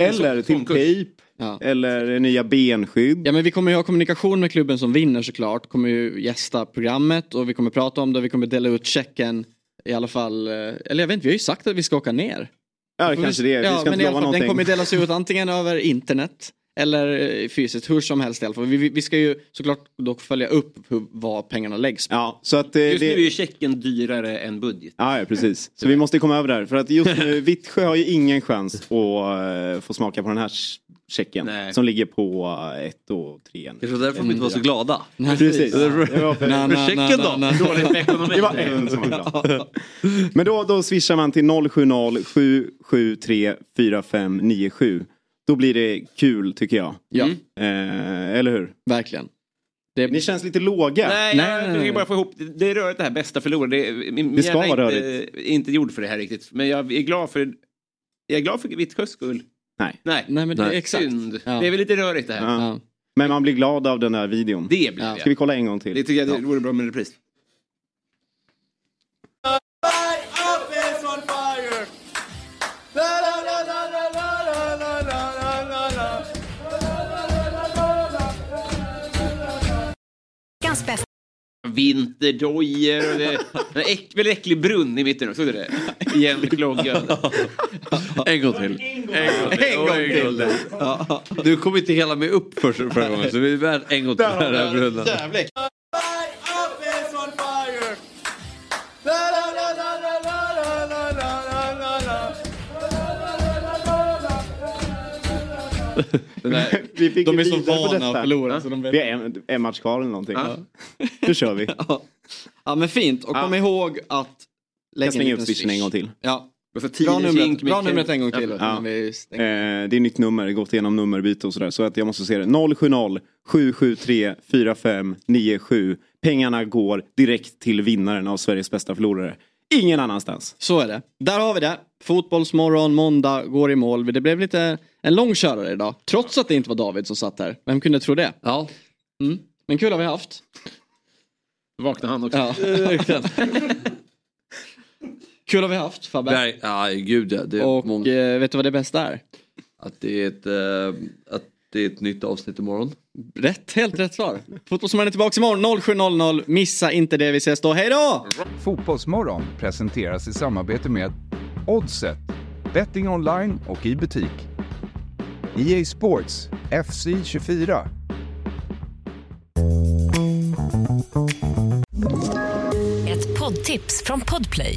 eller till tejp. Ja. Eller nya benskydd. Ja, men vi kommer ju ha kommunikation med klubben som vinner såklart. Kommer ju gästa programmet och vi kommer prata om det. Vi kommer dela ut checken i alla fall. Eller jag vet inte, vi har ju sagt att vi ska åka ner. Ja, kanske det. Vi ska inte lova någonting. Den kommer delas ut antingen över internet. Eller fysiskt, hur som helst i alla fall. Vi ska ju såklart dock följa upp vad pengarna läggs på. Ja, så att, just nu är ju checken dyrare än budget. Ja, precis. Så vi måste komma över där. För att just nu, Vittsjö har ju ingen chans att få smaka på den här Tjeckien. Nej. Som ligger på 1 och 3. Jag tror därför de inte var så glada. Nej, precis. Ja, för Tjeckien då? Det var en som var glad. Men då swishar man till 070-773-4597. Då blir det kul tycker jag. Ja. Eller hur? Verkligen. Ni känns lite låga. Nej. Bara få ihop. Det är rörigt det här, bästa förlorare. Det ska vara rörigt. Jag är inte gjord för det här riktigt. Men jag är glad för Vittsjös skull. Nej, men det är exakt. Synd. Ja. Det är väl lite rörigt det här. Ja. Men man blir glad av den här videon. Det blir det. Ska vi kolla en gång till? Det tycker jag det vore bra med en repris. Vinterdojer och det är äcklig brunn i mitten. Såg du det? Jämkloggen. En gång till. Du kom inte hela med upp förra gången. Så vi är värd en gång till den här brunnen. Jävligt. De är så vana att förlora så de vet. Vi är en match kvar eller någonting. Nu kör vi. Ja men fint. Och kom ihåg att lägga upp switchen en gång till. Ja. Bra numret en gång till. Ja. Det är nytt nummer. Gått igenom nummerbyte och sådär. Så att jag måste se det. 070-773-4597. Pengarna går direkt till vinnaren av Sveriges bästa förlorare. Ingen annanstans. Så är det. Där har vi det. Fotbollsmorgon, måndag, går i mål. Det blev lite en lång körare idag. Trots att det inte var David som satt här. Vem kunde tro det? Ja. Mm. Men kul har vi haft. Vaknar han också. Ja. Kul har vi haft, Fabbe. Ja, gud. Det är och vet du vad det bästa är? Att det är ett nytt avsnitt imorgon. Helt rätt svar. Fotbollsmorgon är tillbaka imorgon 07.00. Missa inte det, vi ses då. Hej då! Fotbollsmorgon presenteras i samarbete med Oddset, betting online och i butik. EA Sports FC 24. Ett poddtips från Podplay.